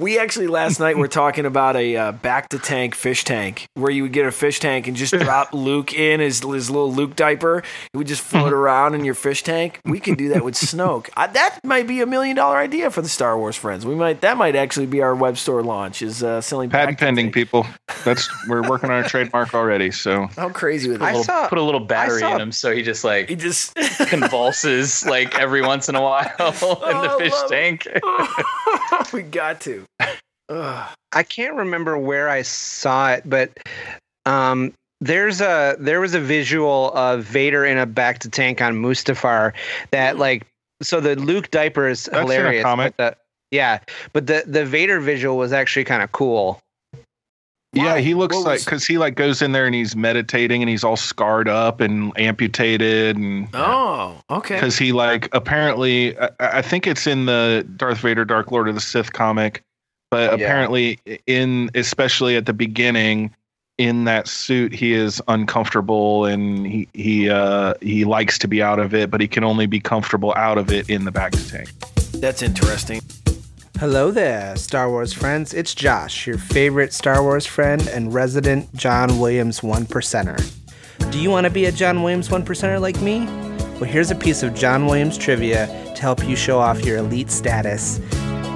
we actually last night were talking about a uh, back to tank fish tank where you would get a fish tank and just drop Luke in his, his little Luke diaper. It would just float around in your fish tank. We could do that with Snoke. I, that might be a million dollar idea for the Star Wars friends. We might that might actually be our web store launch is uh, selling patent pending people. That's we're working on a trademark already. So how crazy with it? Put a little battery in him so he just like he just convulses like every once in a while in the oh, fish tank. We got to. Ugh. I can't remember where I saw it, but um, there's a there was a visual of Vader in a back to tank on Mustafar that like so the Luke diaper is That's hilarious. But the, yeah, but the the Vader visual was actually kind of cool. Yeah, wow. He looks what like because he like goes in there and he's meditating and he's all scarred up and amputated. And, oh, OK. Because he like apparently I, I think it's in the Darth Vader, Dark Lord of the Sith comic. But yeah. Apparently in especially at the beginning, in that suit, he is uncomfortable, and he he uh, he likes to be out of it, but he can only be comfortable out of it in the back tank. That's interesting. Hello there, Star Wars friends. It's Josh, your favorite Star Wars friend and resident John Williams one percenter. Do you want to be a John Williams one percenter like me? Well, here's a piece of John Williams trivia to help you show off your elite status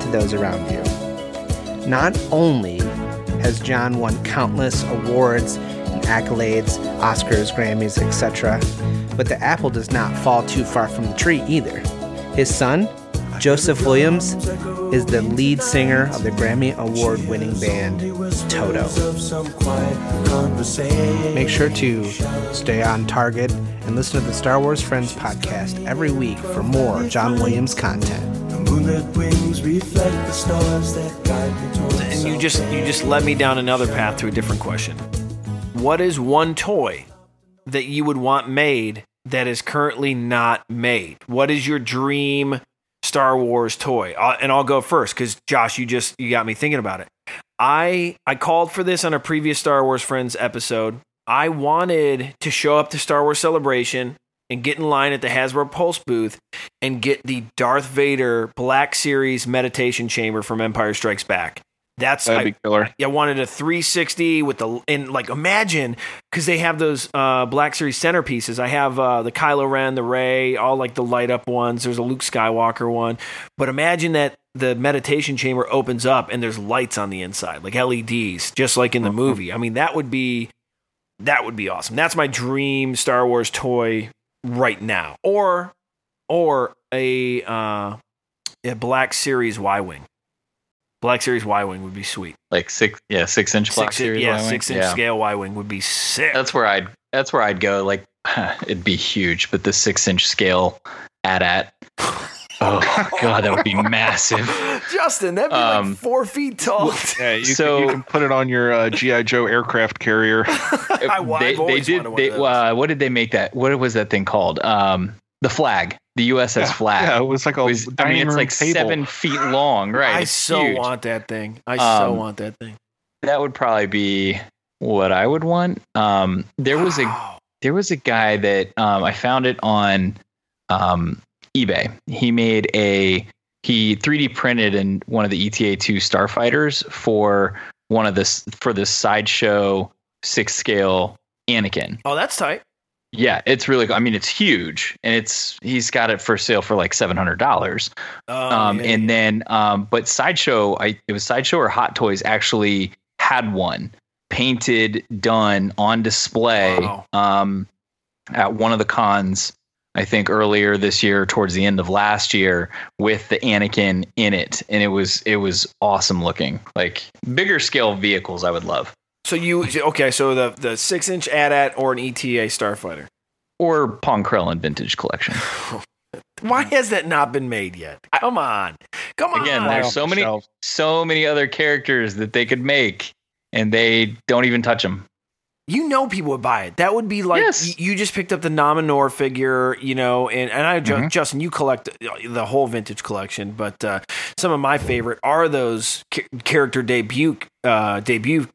to those around you. Not only has John won countless awards and accolades, Oscars, Grammys, et cetera, but the apple does not fall too far from the tree either. His son, Joseph Williams, is the lead singer of the Grammy Award-winning band Toto. Make sure to stay on target and listen to the Star Wars Friends podcast every week for more John Williams content. And you just you just led me down another path to a different question. What is one toy that you would want made that is currently not made? What is your dream Star Wars toy? Uh, and I'll go first because, Josh, you just you got me thinking about it. I I called for this on a previous Star Wars Friends episode. I wanted to show up to Star Wars Celebration and get in line at the Hasbro Pulse booth and get the Darth Vader Black Series meditation chamber from Empire Strikes Back. That's That'd I, be killer. I wanted a three sixty with the, and like, imagine, because they have those uh, Black Series centerpieces. I have uh, the Kylo Ren, the Rey, all like the light up ones. There's a Luke Skywalker one. But imagine that the meditation chamber opens up and there's lights on the inside, like L E Ds, just like in the movie. I mean, that would be, that would be awesome. That's my dream Star Wars toy right now. Or, or a, uh, a Black Series Y-Wing. Black Series Y-Wing would be sweet. Like six, yeah, six inch Black six, Series yeah, Y-Wing. Six inch yeah. scale Y-Wing would be sick. That's where I'd, that's where I'd go. Like, it'd be huge, but the six inch scale AT-AT. Oh God, that would be massive. Justin, that'd be um, like four feet tall. Yeah, you, so, can, you can put it on your uh, G I. Joe aircraft carrier. I, well, they, they did. They, uh, what did they make that? What was that thing called? Um, the flag. The U S S yeah, flag. Yeah, it was like a. It was, I mean, it's like table. seven feet long, right? I it's so huge. want that thing. I um, so want that thing. That would probably be what I would want. Um, there was wow. a there was a guy that um, I found it on um, eBay. He made a he three D printed in one of the E T A two starfighters for one of this for this Sideshow six scale Anakin. Oh, that's tight. Yeah, it's really cool. I mean, it's huge, and it's he's got it for sale for like seven hundred dollars. Oh, um, yeah, and yeah. then, um, but Sideshow, I it was Sideshow or Hot Toys actually had one painted, done on display wow. um, at one of the cons. I think earlier this year, towards the end of last year, with the Anakin in it, and it was it was awesome looking. Like bigger scale vehicles, I would love. So you okay? So the the six inch AT-AT or an E T A Starfighter, or Pong Krellin vintage collection. Why has that not been made yet? Come on, come on! Again, there's so many, so many other characters that they could make, and they don't even touch them. You know, people would buy it. That would be like yes. you just picked up the Nominor figure, you know, and and I mm-hmm. Justin, you collect the whole vintage collection, but uh, some of my favorite are those character debut uh, debut.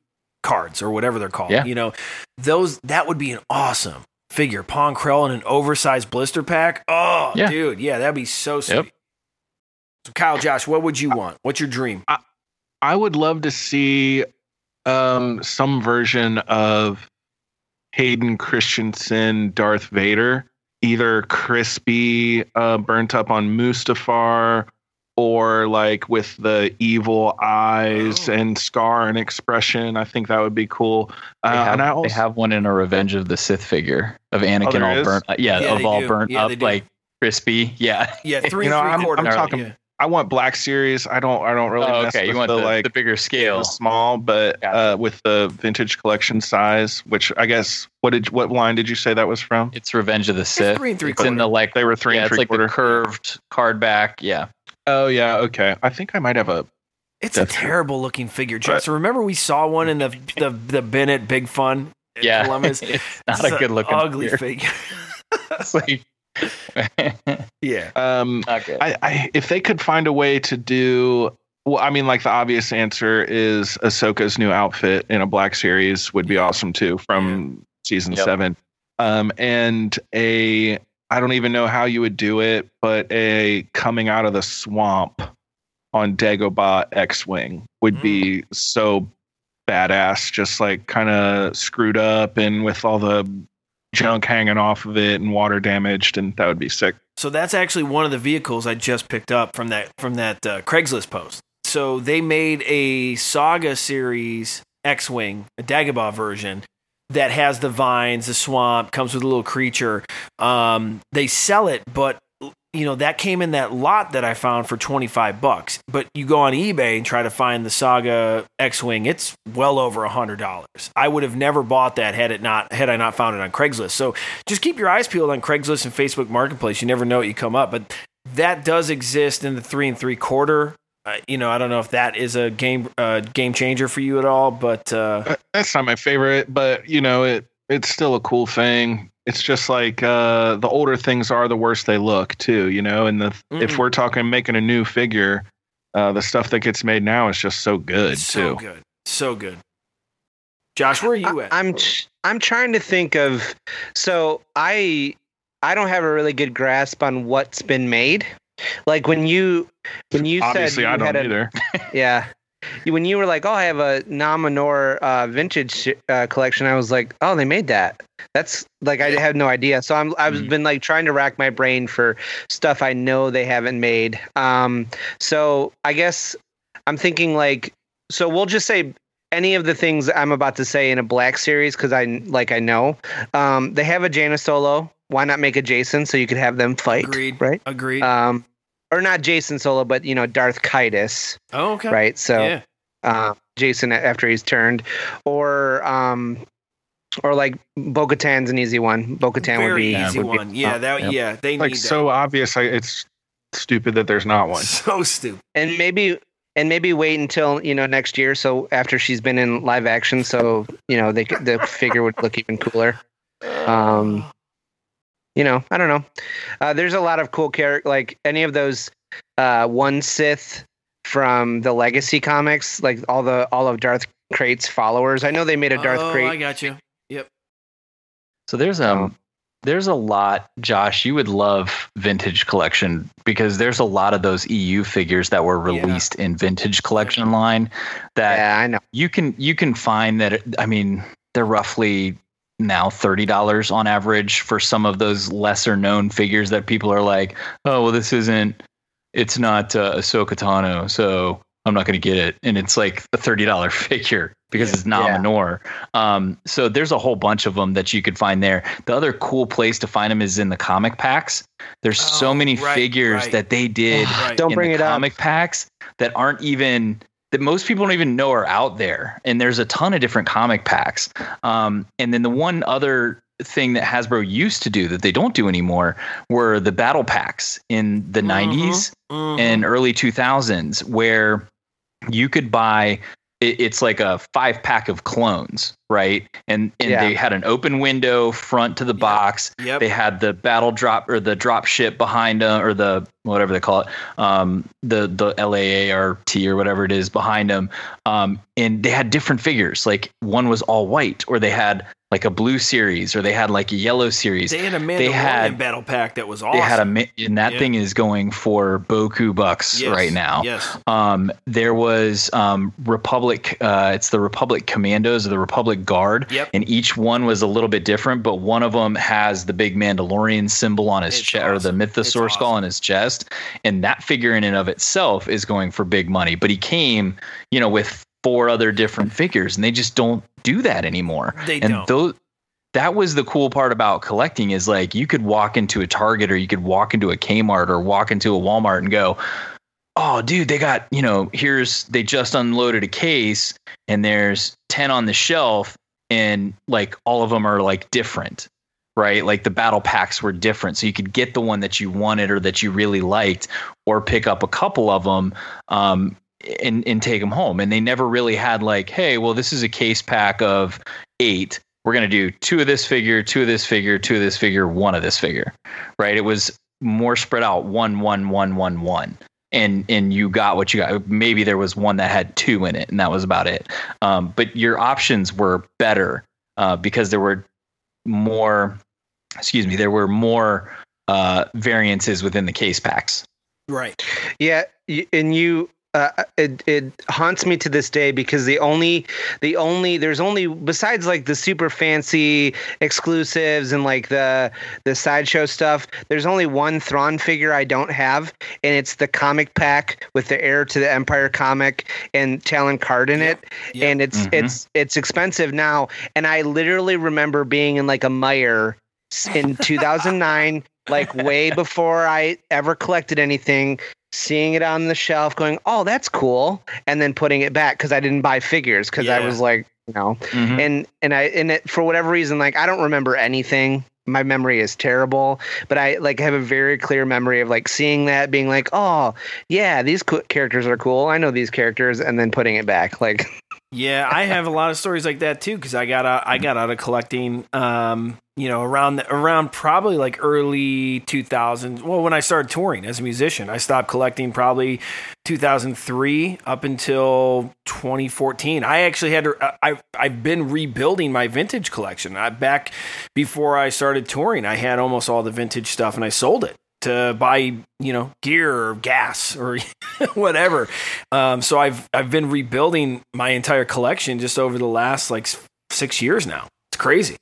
cards or whatever they're called, yeah. you know, those that would be an awesome figure. Pong Krell in an oversized blister pack. Oh, yeah. dude, yeah, that'd be so sweet. Yep. So, Kyle, Josh, what would you want? What's your dream? I, I would love to see um, some version of Hayden Christensen Darth Vader, either crispy, uh, burnt up on Mustafar, or like with the evil eyes oh. and scar and expression. I think that would be cool. Uh, they, have, and I also, they have one in a Revenge of the Sith figure of Anakin oh, all is? burnt up. Yeah, yeah, of all do. burnt yeah, up, like crispy. Yeah. Yeah, three, you know, three I'm, quarter. I'm talking, yeah. I want Black Series. I don't I don't really oh, mess okay. with you want the, the, like, the bigger scale. The small, but uh, with the vintage collection size, which I guess, what did what line did you say that was from? It's Revenge of the Sith. It's three and three quarter. It's in the, like, they were three yeah, and three it's quarter. Like the curved card back, yeah. Oh, yeah. Okay. I think I might have a. It's a terrible looking figure, Justin. Remember, we saw one in the the, the Bennett Big Fun. Yeah. Columbus? It's not it's a good looking ugly figure. figure. It's like, yeah. Um, I, I, if they could find a way to do Well, I mean, like the obvious answer is Ahsoka's new outfit in a Black Series would be awesome too, from season yep. seven. Um, and a, I don't even know how you would do it, but a coming out of the swamp on Dagobah X-Wing would mm. be so badass, just like kind of screwed up and with all the junk hanging off of it and water damaged, and that would be sick. So that's actually one of the vehicles I just picked up from that from that uh, Craigslist post. So they made a Saga Series X-Wing, a Dagobah version, that has the vines, the swamp, comes with a little creature. Um, they sell it, but you know that came in that lot that I found for twenty-five bucks. But you go on eBay and try to find the Saga X-Wing, it's well over one hundred dollars. I would have never bought that had it not had I not found it on Craigslist. So just keep your eyes peeled on Craigslist and Facebook Marketplace. You never know what you come up, but that does exist in the three and three quarter. Uh, you know, I don't know if that is a game uh, game changer for you at all, but uh, that's not my favorite. But you know, it it's still a cool thing. It's just like uh, the older things are, the worse they look, too, you know, and the, mm-hmm. if we're talking making a new figure, uh, the stuff that gets made now is just so good, so too. So good. So good. Josh, where are you I, at? I'm ch- I'm trying to think of. So I I don't have a really good grasp on what's been made. Like when you when you Obviously, said. Obviously, I don't a, either. Yeah. When you were like, oh, I have a Naminor uh, vintage uh, collection, I was like, oh, they made that. That's like, I have no idea. So I'm, I've mm-hmm. been like trying to rack my brain for stuff I know they haven't made. Um, so I guess I'm thinking like, so we'll just say any of the things I'm about to say in a Black Series, because I like I know um, they have a Jaina Solo. Why not make a Jason so you could have them fight? Agreed. Right. Agreed. Um, Or not Jason Solo, but, you know, Darth Kitus. Oh, okay. Right? So yeah. uh, Jason after he's turned. Or um, or like Bo-Katan's an easy one. Bo-Katan Very would be... Very easy would one. Be, yeah, that, yeah. yeah, they like, need so that. Like, so obvious. I, it's stupid that there's not one. So stupid. And maybe... And maybe wait until, you know, next year, so after she's been in live action, so, you know, they the figure would look even cooler. Um... You know, I don't know. Uh, there's a lot of cool character, like any of those uh, one Sith from the Legacy comics, like all the all of Darth Krait's followers. I know they made a Darth oh, Krait. Oh, I got you. Yep. So there's um there's a lot, Josh. You would love vintage collection because there's a lot of those E U figures that were released yeah. in vintage collection line. That yeah, I know. You can you can find that. I mean, they're roughly. Now thirty dollars on average for some of those lesser known figures that people are like, oh, well, this isn't, it's not uh, Ahsoka Tano, so I'm not going to get it. And it's like a thirty dollars figure because yeah. it's Naminor. Yeah. Um, so there's a whole bunch of them that you could find there. The other cool place to find them is in the comic packs. There's oh, so many right, figures right. that they did right. Don't in bring the it comic up. Packs that aren't even... that most people don't even know are out there. And there's a ton of different comic packs. Um, and then the one other thing that Hasbro used to do that they don't do anymore were the battle packs in the mm-hmm. nineties mm-hmm. and early two thousands, where you could buy, it, it's like a five pack of clones, right? And and yeah. they had an open window front to the yep. box. Yep. They had the battle drop or the drop ship behind them, or the, whatever they call it, um, the the L A A R T or whatever it is behind them. Um, and they had different figures. Like one was all white, or they had like a blue series, or they had like a yellow series. They had a Mandalorian they had, battle pack that was awesome. They had a, and that yeah. thing is going for Boku bucks yes. right now. Yes. Um, there was um, Republic. Uh, it's the Republic Commandos or the Republic Guard. Yep. And each one was a little bit different, but one of them has the big Mandalorian symbol on his chest, awesome. Or the Mythosaur awesome. Skull on his chest. And that figure in and of itself is going for big money. But he came, you know, with four other different figures, and they just don't do that anymore. They and don't. Those, that was the cool part about collecting is like you could walk into a Target, or you could walk into a Kmart, or walk into a Walmart and go, oh, dude, they got, you know, here's they just unloaded a case and there's ten on the shelf, and like all of them are like different. Right. Like the battle packs were different. So you could get the one that you wanted or that you really liked, or pick up a couple of them um, and, and take them home. And they never really had like, hey, well, this is a case pack of eight. We're going to do two of this figure, two of this figure, two of this figure, one of this figure. Right. It was more spread out. One, one, one, one, one. and and you got what you got. Maybe there was one that had two in it, and that was about it. Um, but your options were better uh, because there were more, excuse me, there were more uh, variances within the case packs. Right. Yeah. And you, uh, it, it haunts me to this day because the only, the only, there's only, besides like the super fancy exclusives and like the, the Sideshow stuff, there's only one Thrawn figure I don't have. And it's the comic pack with the Heir to the Empire comic and Talon Card in it. Yeah. Yeah. And it's, mm-hmm. it's, it's expensive now. And I literally remember being in like a mire in two thousand nine like way before I ever collected anything, seeing it on the shelf going, oh, that's cool. And then putting it back because I didn't buy figures because yeah. I was like, you know, mm-hmm. and and I and it, for whatever reason, like I don't remember anything. My memory is terrible, but I like have a very clear memory of like seeing that being like, oh, yeah, these co- characters are cool. I know these characters. And then putting it back like. Yeah, I have a lot of stories like that, too, because I got out, I got out of collecting, um, you know, around the, around probably like early two thousands. Well, when I started touring as a musician, I stopped collecting probably two thousand three up until twenty fourteen. I actually had to I, I've been rebuilding my vintage collection. I, back before I started touring, I had almost all the vintage stuff and I sold it to buy, you know, gear or gas or whatever. Um, so I've, I've been rebuilding my entire collection just over the last like six years now. It's crazy.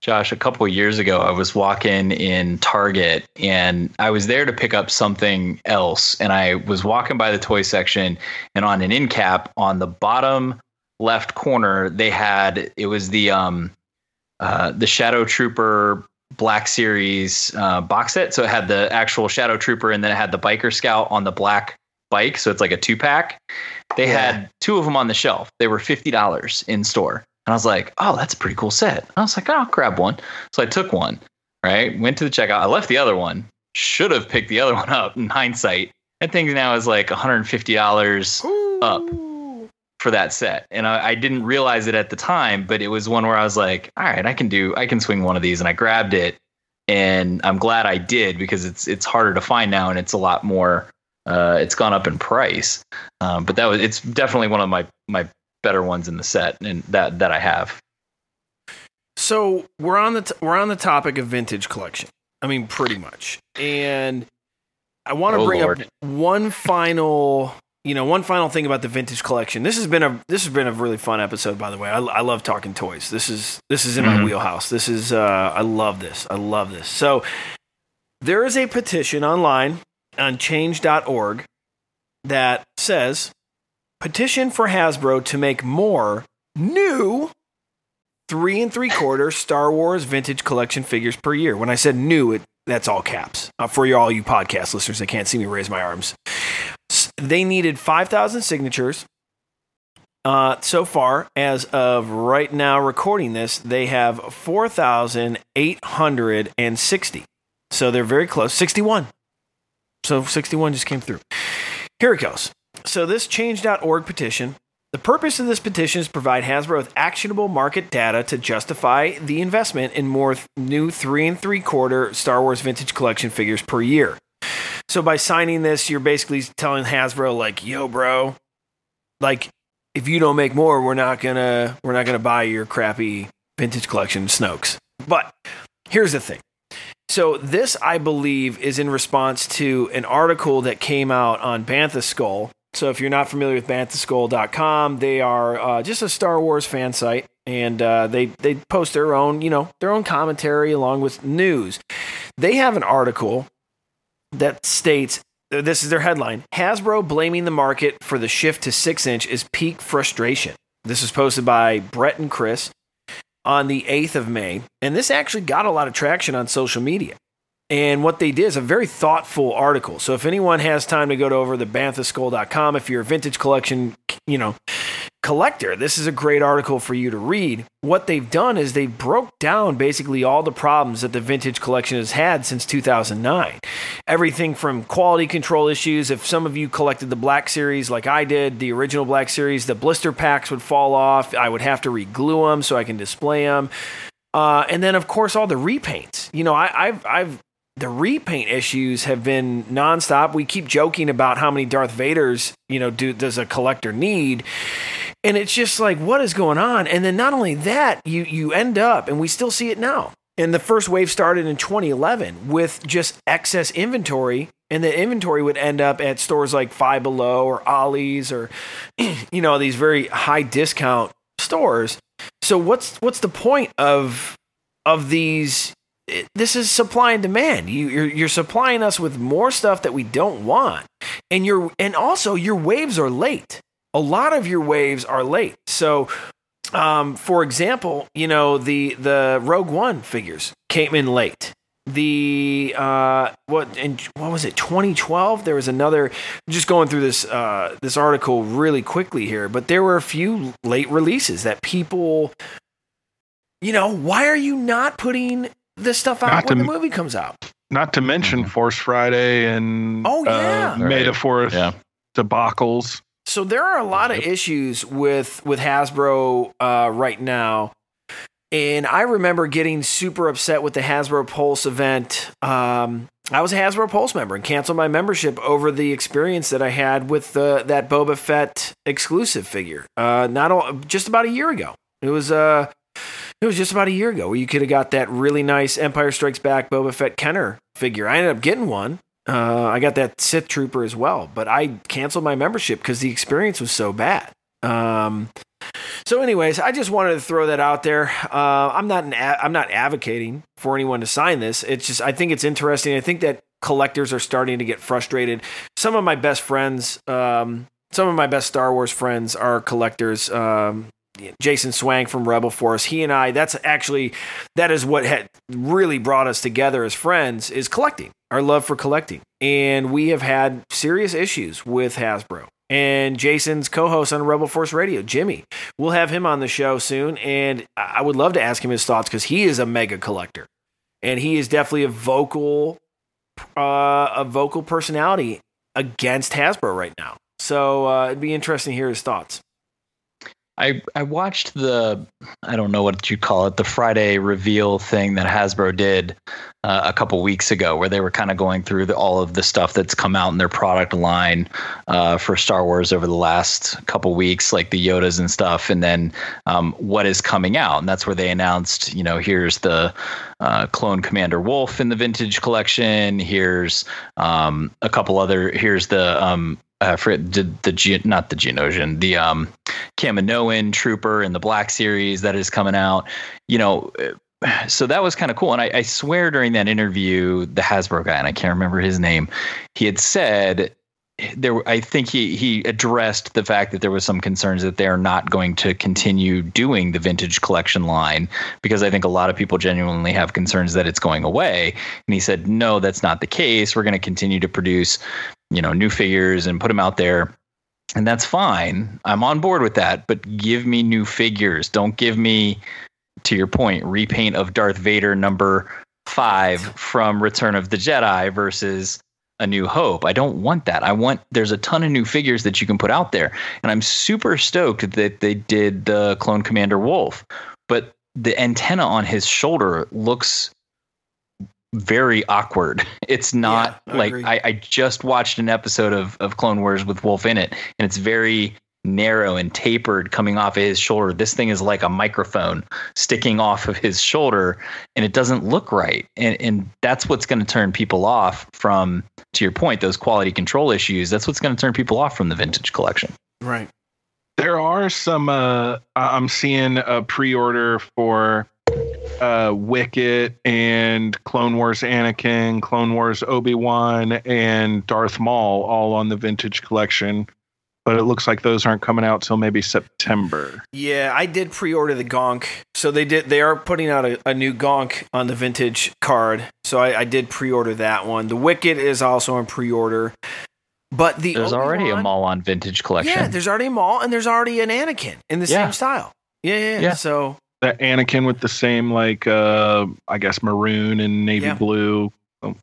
Josh, a couple of years ago, I was walking in Target and I was there to pick up something else. And I was walking by the toy section and on an end cap on the bottom left corner, they had, it was the, um, uh, the Shadow Trooper Black Series uh, box set. So it had the actual Shadow Trooper and then it had the Biker Scout on the black bike. So it's like a two pack. They yeah. had two of them on the shelf. They were fifty dollars in store. And I was like, oh, that's a pretty cool set. And I was like, oh, I'll grab one. So I took one, right? Went to the checkout. I left the other one. Should have picked the other one up in hindsight. That thing now is like one hundred fifty dollars Ooh. Up for that set. And I, I didn't realize it at the time, but it was one where I was like, all right, I can do, I can swing one of these. And I grabbed it. And I'm glad I did because it's, it's harder to find now. And it's a lot more, uh, it's gone up in price. Um, but that was, it's definitely one of my, my better ones in the set and that that I have. So we're on the t- we're on the topic of vintage collection. I mean, pretty much. And I want to oh bring Lord. up one final, you know, one final thing about the vintage collection. This has been a this has been a really fun episode, by the way. I, I love talking toys. This is this is in mm-hmm. my wheelhouse. This is uh, I love this. I love this. So there is a petition online on change dot org that says, petition for Hasbro to make more new three and three quarter Star Wars vintage collection figures per year. When I said new, it, that's all caps. Uh, for you, all you podcast listeners that can't see me raise my arms. They needed five thousand signatures. Uh, so far, as of right now recording this, they have four thousand eight hundred sixty. So they're very close. sixty-one. So sixty-one just came through. Here it goes. So this change dot org petition, the purpose of this petition is to provide Hasbro with actionable market data to justify the investment in more th- new three and three quarter Star Wars vintage collection figures per year. So by signing this, you're basically telling Hasbro like, yo, bro, like if you don't make more, we're not going to we're not going to buy your crappy vintage collection Snokes. But here's the thing. So this, I believe, is in response to an article that came out on Bantha Skull. So if you're not familiar with bantha skull dot com, they are uh, just a Star Wars fan site, and uh, they they post their own, you know, their own commentary along with news. They have an article that states, this is their headline, Hasbro blaming the market for the shift to six inch is peak frustration. This was posted by Brett and Chris on the eighth of May, and this actually got a lot of traction on social media. And what they did is a very thoughtful article. So if anyone has time to go to over to bantha skull dot com, if you're a vintage collection, you know, collector, this is a great article for you to read. What they've done is they broke down basically all the problems that the vintage collection has had since two thousand nine. Everything from quality control issues. If some of you collected the Black Series like I did, the original Black Series, the blister packs would fall off. I would have to re-glue them so I can display them. Uh, and then, of course, all the repaints. You know, I, I've... I've the repaint issues have been nonstop. We keep joking about how many Darth Vaders, you know, do, does a collector need? And it's just like, what is going on? And then not only that, you you end up, and we still see it now. And the first wave started in twenty eleven with just excess inventory. And the inventory would end up at stores like Five Below or Ollie's or, you know, these very high discount stores. So what's what's the point of of these? This is supply and demand. You, you're, you're supplying us with more stuff that we don't want. And you're, and also your waves are late. A lot of your waves are late. So, um, for example, you know, the, the Rogue One figures came in late. The, uh, what, and what was it? twenty twelve. There was another, just going through this, uh, this article really quickly here, but there were a few late releases that people, you know, why are you not putting this stuff out not when to, the movie comes out? Not to mention Force Friday and oh yeah, uh, May the Fourth yeah. debacles. So there are a lot of issues with with Hasbro uh, right now, and I remember getting super upset with the Hasbro Pulse event. Um, I was a Hasbro Pulse member and canceled my membership over the experience that I had with the, that Boba Fett exclusive figure. Uh, not all, just about a year ago. It was a. Uh, It was just about a year ago where you could have got that really nice Empire Strikes Back Boba Fett Kenner figure. I ended up getting one. Uh, I got that Sith Trooper as well, but I canceled my membership because the experience was so bad. Um, so anyways, I just wanted to throw that out there. Uh, I'm not an a- I'm not advocating for anyone to sign this. It's just, I think it's interesting. I think that collectors are starting to get frustrated. Some of my best friends, um, some of my best Star Wars friends are collectors. Um, Jason Swang from Rebel Force, he and I, that's actually, that is what had really brought us together as friends, is collecting, our love for collecting. And we have had serious issues with Hasbro. And Jason's co-host on Rebel Force Radio, Jimmy, we'll have him on the show soon. And I would love to ask him his thoughts because he is a mega collector. And he is definitely a vocal, uh, a vocal personality against Hasbro right now. So uh, it'd be interesting to hear his thoughts. I, I watched the, I don't know what you call it, the Friday reveal thing that Hasbro did uh, a couple weeks ago, where they were kind of going through the, all of the stuff that's come out in their product line uh, for Star Wars over the last couple weeks, like the Yodas and stuff, and then um, what is coming out. And that's where they announced, you know, here's the uh, Clone Commander Wolf in the Vintage Collection. Here's um, a couple other, here's the... Um, I forget, did the, the not the Geonosian, the um, Kaminoan Trooper in the Black Series that is coming out, you know. So that was kind of cool. And I, I swear during that interview, the Hasbro guy, and I can't remember his name, he had said there, I think he, he addressed the fact that there was some concerns that they're not going to continue doing the vintage collection line, because I think a lot of people genuinely have concerns that it's going away. And he said, no, that's not the case. We're going to continue to produce, you know, new figures and put them out there. And that's fine. I'm on board with that, but give me new figures. Don't give me, to your point, repaint of Darth Vader number five from Return of the Jedi versus A New Hope. I don't want that. I want, there's a ton of new figures that you can put out there. And I'm super stoked that they did the Clone Commander Wolf, but the antenna on his shoulder looks very awkward. It's not yeah, I like I, I just watched an episode of, of Clone Wars with Wolf in it, and it's very narrow and tapered coming off of his shoulder. This thing is like a microphone sticking off of his shoulder, and it doesn't look right. And and that's what's going to turn people off from, to your point, those quality control issues. That's what's going to turn people off from the vintage collection. Right. There are some, uh, I'm seeing a pre-order for Uh, Wicket and Clone Wars Anakin, Clone Wars Obi-Wan, and Darth Maul, all on the vintage collection. But it looks like those aren't coming out till maybe September. Yeah, I did pre-order the Gonk. So they did. They are putting out a, a new Gonk on the vintage card. So I, I did pre-order that one. The Wicket is also on pre-order. But the there's Obi-Wan, already a Maul on vintage collection. Yeah, there's already a Maul, and there's already an Anakin in the yeah. same style. Yeah, yeah, yeah. So... That Anakin with the same, like, uh, I guess, maroon and navy yeah. blue.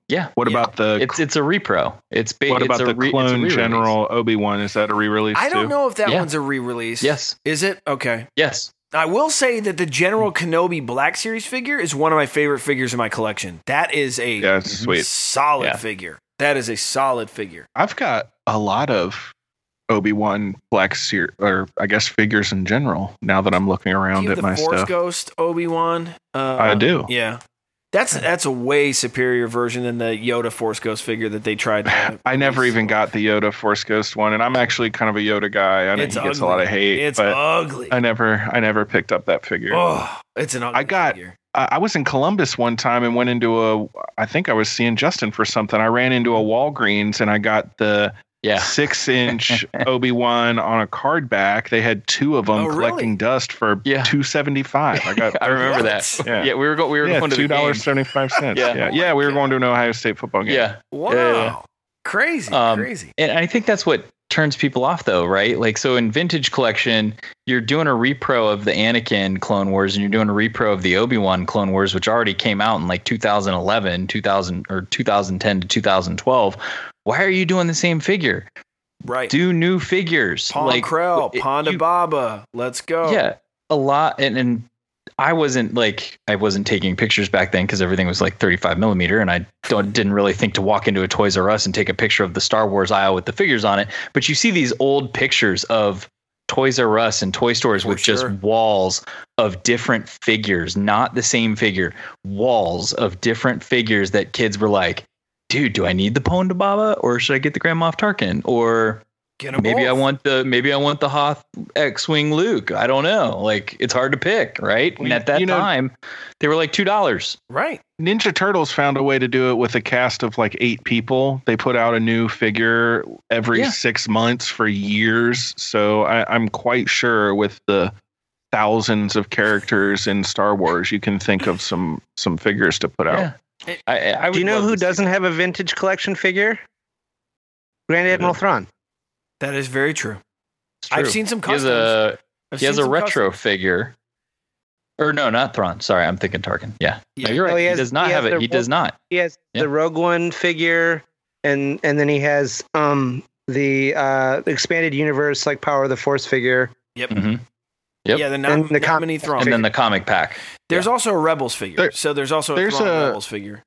Yeah. What yeah. about the... It's it's a repro. It's big. What about the re- Clone General Obi-Wan? Is that a re-release, I don't too? know if that yeah. one's a re-release. Yes. Is it? Okay. Yes. I will say that the General Kenobi Black Series figure is one of my favorite figures in my collection. That is a yeah, sweet. solid yeah. figure. That is a solid figure. I've got a lot of Obi-Wan Black Series, or I guess figures in general, now that I'm looking around at my stuff. Do you have the Force Ghost Obi-Wan? Uh, I do. Yeah. That's that's a way superior version than the Yoda Force Ghost figure that they tried to I never even got the Yoda Force Ghost one, and I'm actually kind of a Yoda guy. I know he gets a lot of hate. It's but ugly. I never I never picked up that figure. Oh, it's an ugly I got, figure. I was in Columbus one time and went into a I think I was seeing Justin for something. I ran into a Walgreens and I got the yeah. six inch Obi-Wan on a card back. They had two of them oh, collecting really? dust for yeah. two seventy-five. I got I remember that. Yeah. yeah, we were going we were yeah, going to two dollars and seventy-five cents. yeah. yeah. Yeah, we were going to an Ohio State football game. Yeah. Wow. Yeah, yeah, yeah. Crazy, um, crazy. And I think that's what turns people off though, right? Like so in vintage collection, you're doing a repro of the Anakin Clone Wars and you're doing a repro of the Obi-Wan Clone Wars, which already came out in like two thousand eleven, two thousand or two thousand ten to two thousand twelve. Why are you doing the same figure? Right. Do new figures. Paul like, Krell, it, Ponda you, Baba. Let's go. Yeah. A lot. And, and I wasn't like, I wasn't taking pictures back then because everything was like thirty-five millimeter. And I don't, didn't really think to walk into a Toys R Us and take a picture of the Star Wars aisle with the figures on it. But you see these old pictures of Toys R Us and toy stores For with sure. just walls of different figures, not the same figure, walls of different figures that kids were like, dude, do I need the Ponda Baba or should I get the Grand Moff Tarkin? Or maybe both. I want the maybe I want the Hoth X-Wing Luke. I don't know. Like, it's hard to pick, right? Well, and at that time, know, they were like two dollars. Right. Ninja Turtles found a way to do it with a cast of like eight people. They put out a new figure every yeah. six months for years. So I, I'm quite sure with the thousands of characters in Star Wars, you can think of some some figures to put out. Yeah. I, I, I do you know who doesn't figure. have a vintage collection figure? Grand Admiral yeah. Thrawn. That is very true. true. I've seen some customs. He has a, he has a retro customs. figure. Or no, not Thrawn. Sorry, I'm thinking Tarkin. Yeah, yeah. No, you're right. Oh, he, has, he does not he have it. The, he does not. He has yeah. the Rogue One figure, and and then he has um the uh, expanded universe like Power of the Force figure. Yep. Mm-hmm. Yep. Yeah, the nom- the com- nominee Thrawn, and then the comic pack. There's yeah. also a Rebels figure. There, so there's also a, there's a Rebels figure.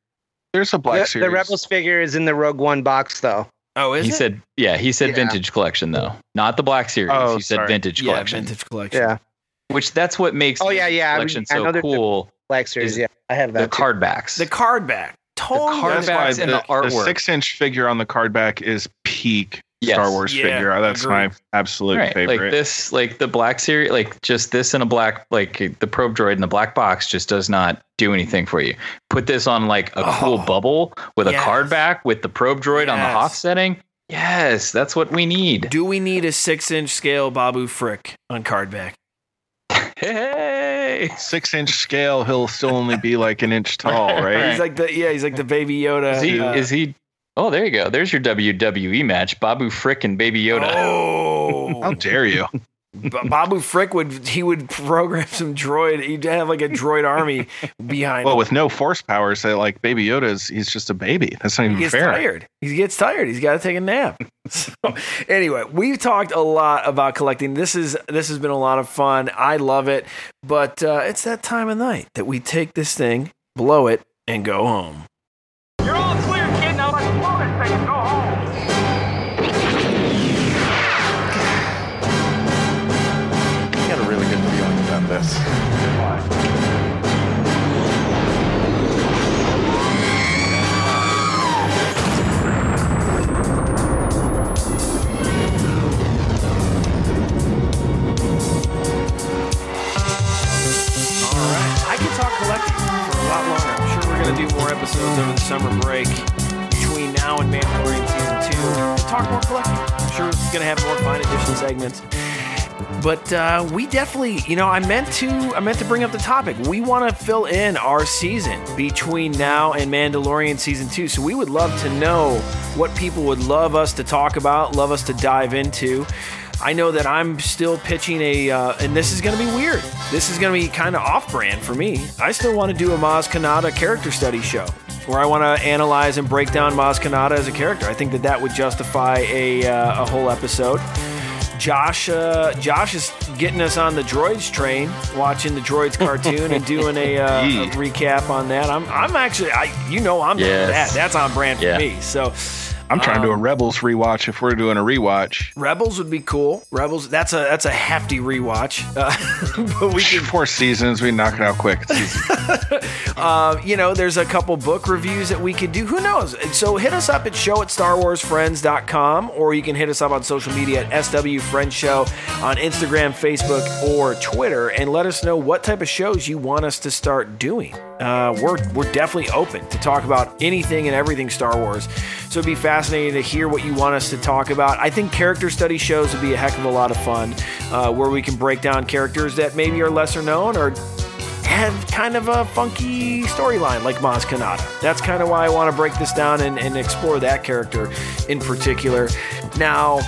There's a Black the, Series. The Rebels figure is in the Rogue One box, though. Oh, is he it? said? Yeah, he said yeah. vintage collection though, not the Black Series. Oh, he said sorry. vintage yeah, collection. Vintage collection. Yeah. Which that's what makes. Oh yeah, yeah. Collection I mean, so I cool. Black Series. Yeah, I have that. The too. card backs. The card back. Totally. The card backs and the, the artwork. The six-inch figure on the card back is peak. Yes. Star Wars yeah, figure. That's my absolute right. favorite. Like this, like the Black Series, like just this in a black, like the probe droid in the black box just does not do anything for you. Put this on like a oh, cool bubble with yes. a card back with the probe droid yes. on the Hoth setting. Yes, that's what we need. Do we need a six inch scale Babu Frick on card back? Hey, six inch scale. He'll still only be like an inch tall, right? He's like the, yeah, he's like the baby Yoda. Is he, uh, is he Oh, there you go. There's your W W E match. Babu Frick and Baby Yoda. Oh, how dare you? Babu Frick would he would program some droid. He'd have like a droid army behind well, him. Well, with no force powers, they like Baby Yoda's. He's just a baby. That's not even he gets fair. Tired. He gets tired. He's got to take a nap. So, anyway, we've talked a lot about collecting. This is this has been a lot of fun. I love it. But uh, it's that time of night that we take this thing, blow it, and go home. You're all clear, kid. Now let's blow this thing and go home. I got a really good feeling about this. All right. I can talk collecting for a lot longer. I'm sure we're going to do more episodes over the summer break. Now in Mandalorian Season two, we'll talk more collecting. I'm sure it's going to have more fine edition segments. But uh, we definitely, you know, I meant to I meant to bring up the topic. We want to fill in our season between now and Mandalorian Season two. So we would love to know what people would love us to talk about, love us to dive into. I know that I'm still pitching a, uh, and this is going to be weird. This is going to be kind of off-brand for me. I still want to do a Maz Kanata character study show, where I want to analyze and break down Maz Kanata as a character. I think that that would justify a uh, a whole episode. Josh, uh, Josh is getting us on the Droids train, watching the Droids cartoon and doing a, uh, a recap on that. I'm, I'm actually, I, you know, I'm yes. doing that. That's on brand yeah. for me. So, I'm trying um, to do a Rebels rewatch. If we're doing a rewatch, Rebels would be cool. Rebels, that's a that's a hefty rewatch. Uh, but we can, four seasons, we knock it out quick. uh, you know, there's a couple book reviews that we could do. Who knows? So hit us up at show at Star Wars Friends dot com, or you can hit us up on social media at S W Friends Show on Instagram, Facebook, or Twitter, and let us know what type of shows you want us to start doing. Uh, we're we're definitely open to talk about anything and everything Star Wars. So it'd be fascinating to hear what you want us to talk about. I think character study shows would be a heck of a lot of fun, uh, where we can break down characters that maybe are lesser known or have kind of a funky storyline, like Maz Kanata. That's kind of why I want to break this down and, and explore that character in particular. Now,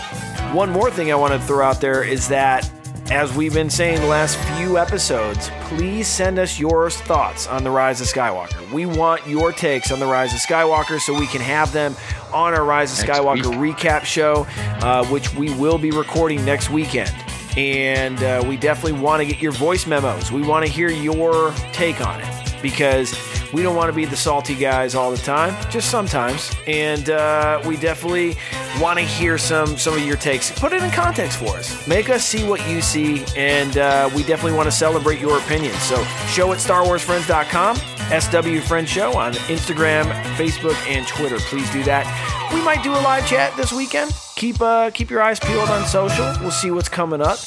one more thing I want to throw out there is that, as we've been saying the last few episodes, please send us your thoughts on The Rise of Skywalker. We want your takes on The Rise of Skywalker so we can have them on our Rise of next Skywalker week. recap show, uh, which we will be recording next weekend. And uh, we definitely want to get your voice memos. We want to hear your take on it because we don't want to be the salty guys all the time, just sometimes. And uh, we definitely want to hear some some of your takes. Put it in context for us. Make us see what you see, and uh, we definitely want to celebrate your opinions. So show at Star Wars Friends dot com, S W Friends Show on Instagram, Facebook, and Twitter. Please do that. We might do a live chat this weekend. Keep uh, keep your eyes peeled on social. We'll see what's coming up.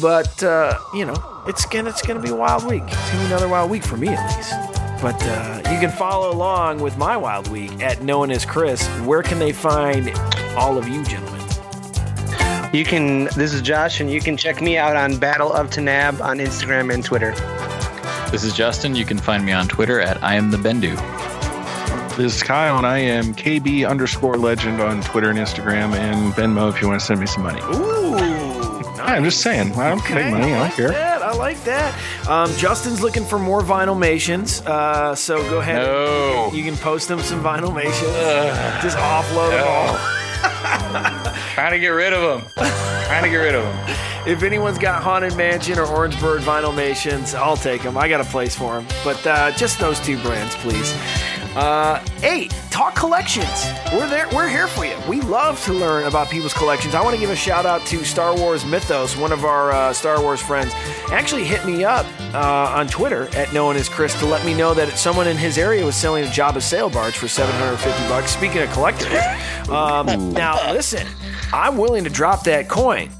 But, uh, you know, it's gonna, it's gonna be a wild week. It's going to be another wild week for me, at least. But uh, you can follow along with my wild week at Known as Chris. Where can they find all of you, gentlemen? You can. This is Josh, and you can check me out on Battle of Tanab on Instagram and Twitter. This is Justin. You can find me on Twitter at I am the Bendu. This is Kyle, and I am K B underscore legend on Twitter and Instagram, and Venmo if you want to send me some money. Ooh, nice. I'm just saying. I don't okay. pay money. I don't care. I like that. Um, Justin's looking for more Vinylmations, uh, so go ahead. No. You, you can post them some Vinylmations. Ugh. Just offload no. them all. Trying to get rid of them. Trying to get rid of them. If anyone's got Haunted Mansion or Orangeburg Vinylmations, I'll take them. I got a place for them. But uh, just those two brands, please. Uh, hey, talk collections. We're there. We're here for you. We love to learn about people's collections. I want to give a shout out to Star Wars Mythos. One of our uh, Star Wars friends actually hit me up uh, on Twitter at No One Is Chris to let me know that someone in his area was selling a Jabba sail barge for seven hundred fifty bucks. Speaking of collectors, um, now listen, I'm willing to drop that coin,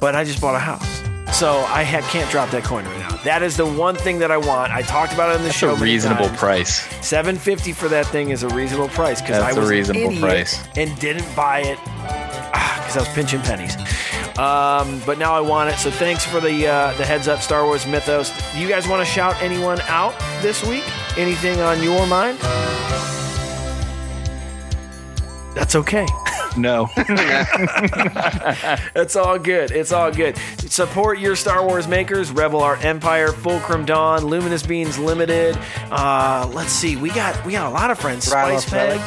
but I just bought a house. So I ha- can't drop that coin right now. That is the one thing that I want. I talked about it on the That's show. That's a reasonable times. price. seven fifty for that thing is a reasonable price because I was a reasonable an price and didn't buy it because ah, I was pinching pennies. Um, but now I want it. So thanks for the uh, the heads up, Star Wars Mythos. You guys want to shout anyone out this week? Anything on your mind? That's okay. No. It's all good. It's all good. Support your Star Wars makers: Rebel Art Empire, Fulcrum Dawn, Luminous Beans Limited. Uh, let's see. We got we got a lot of friends. Spice Peg.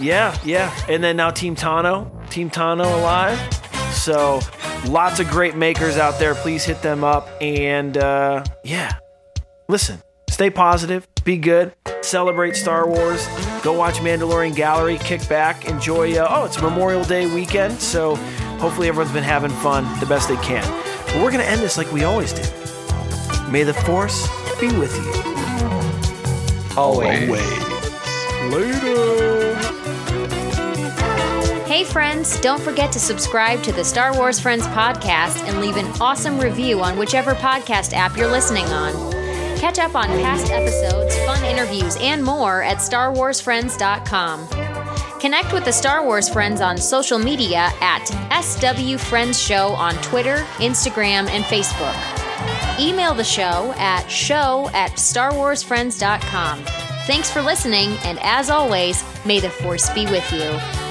Yeah, yeah. And then now Team Tano. Team Tano alive. So lots of great makers out there. Please hit them up. And uh, yeah, listen. Stay positive, be good, celebrate Star Wars, go watch Mandalorian Gallery, kick back, enjoy. Uh, oh, it's Memorial Day weekend, so hopefully everyone's been having fun the best they can. But we're going to end this like we always do. May the Force be with you. Always. Always. Later. Hey friends, don't forget to subscribe to the Star Wars Friends podcast and leave an awesome review on whichever podcast app you're listening on. Catch up on past episodes, fun interviews, and more at Star Wars Friends dot com. Connect with the Star Wars Friends on social media at S W Friends Show on Twitter, Instagram, and Facebook. Email the show at show at Star Wars Friends dot com. Thanks for listening, and as always, may the Force be with you.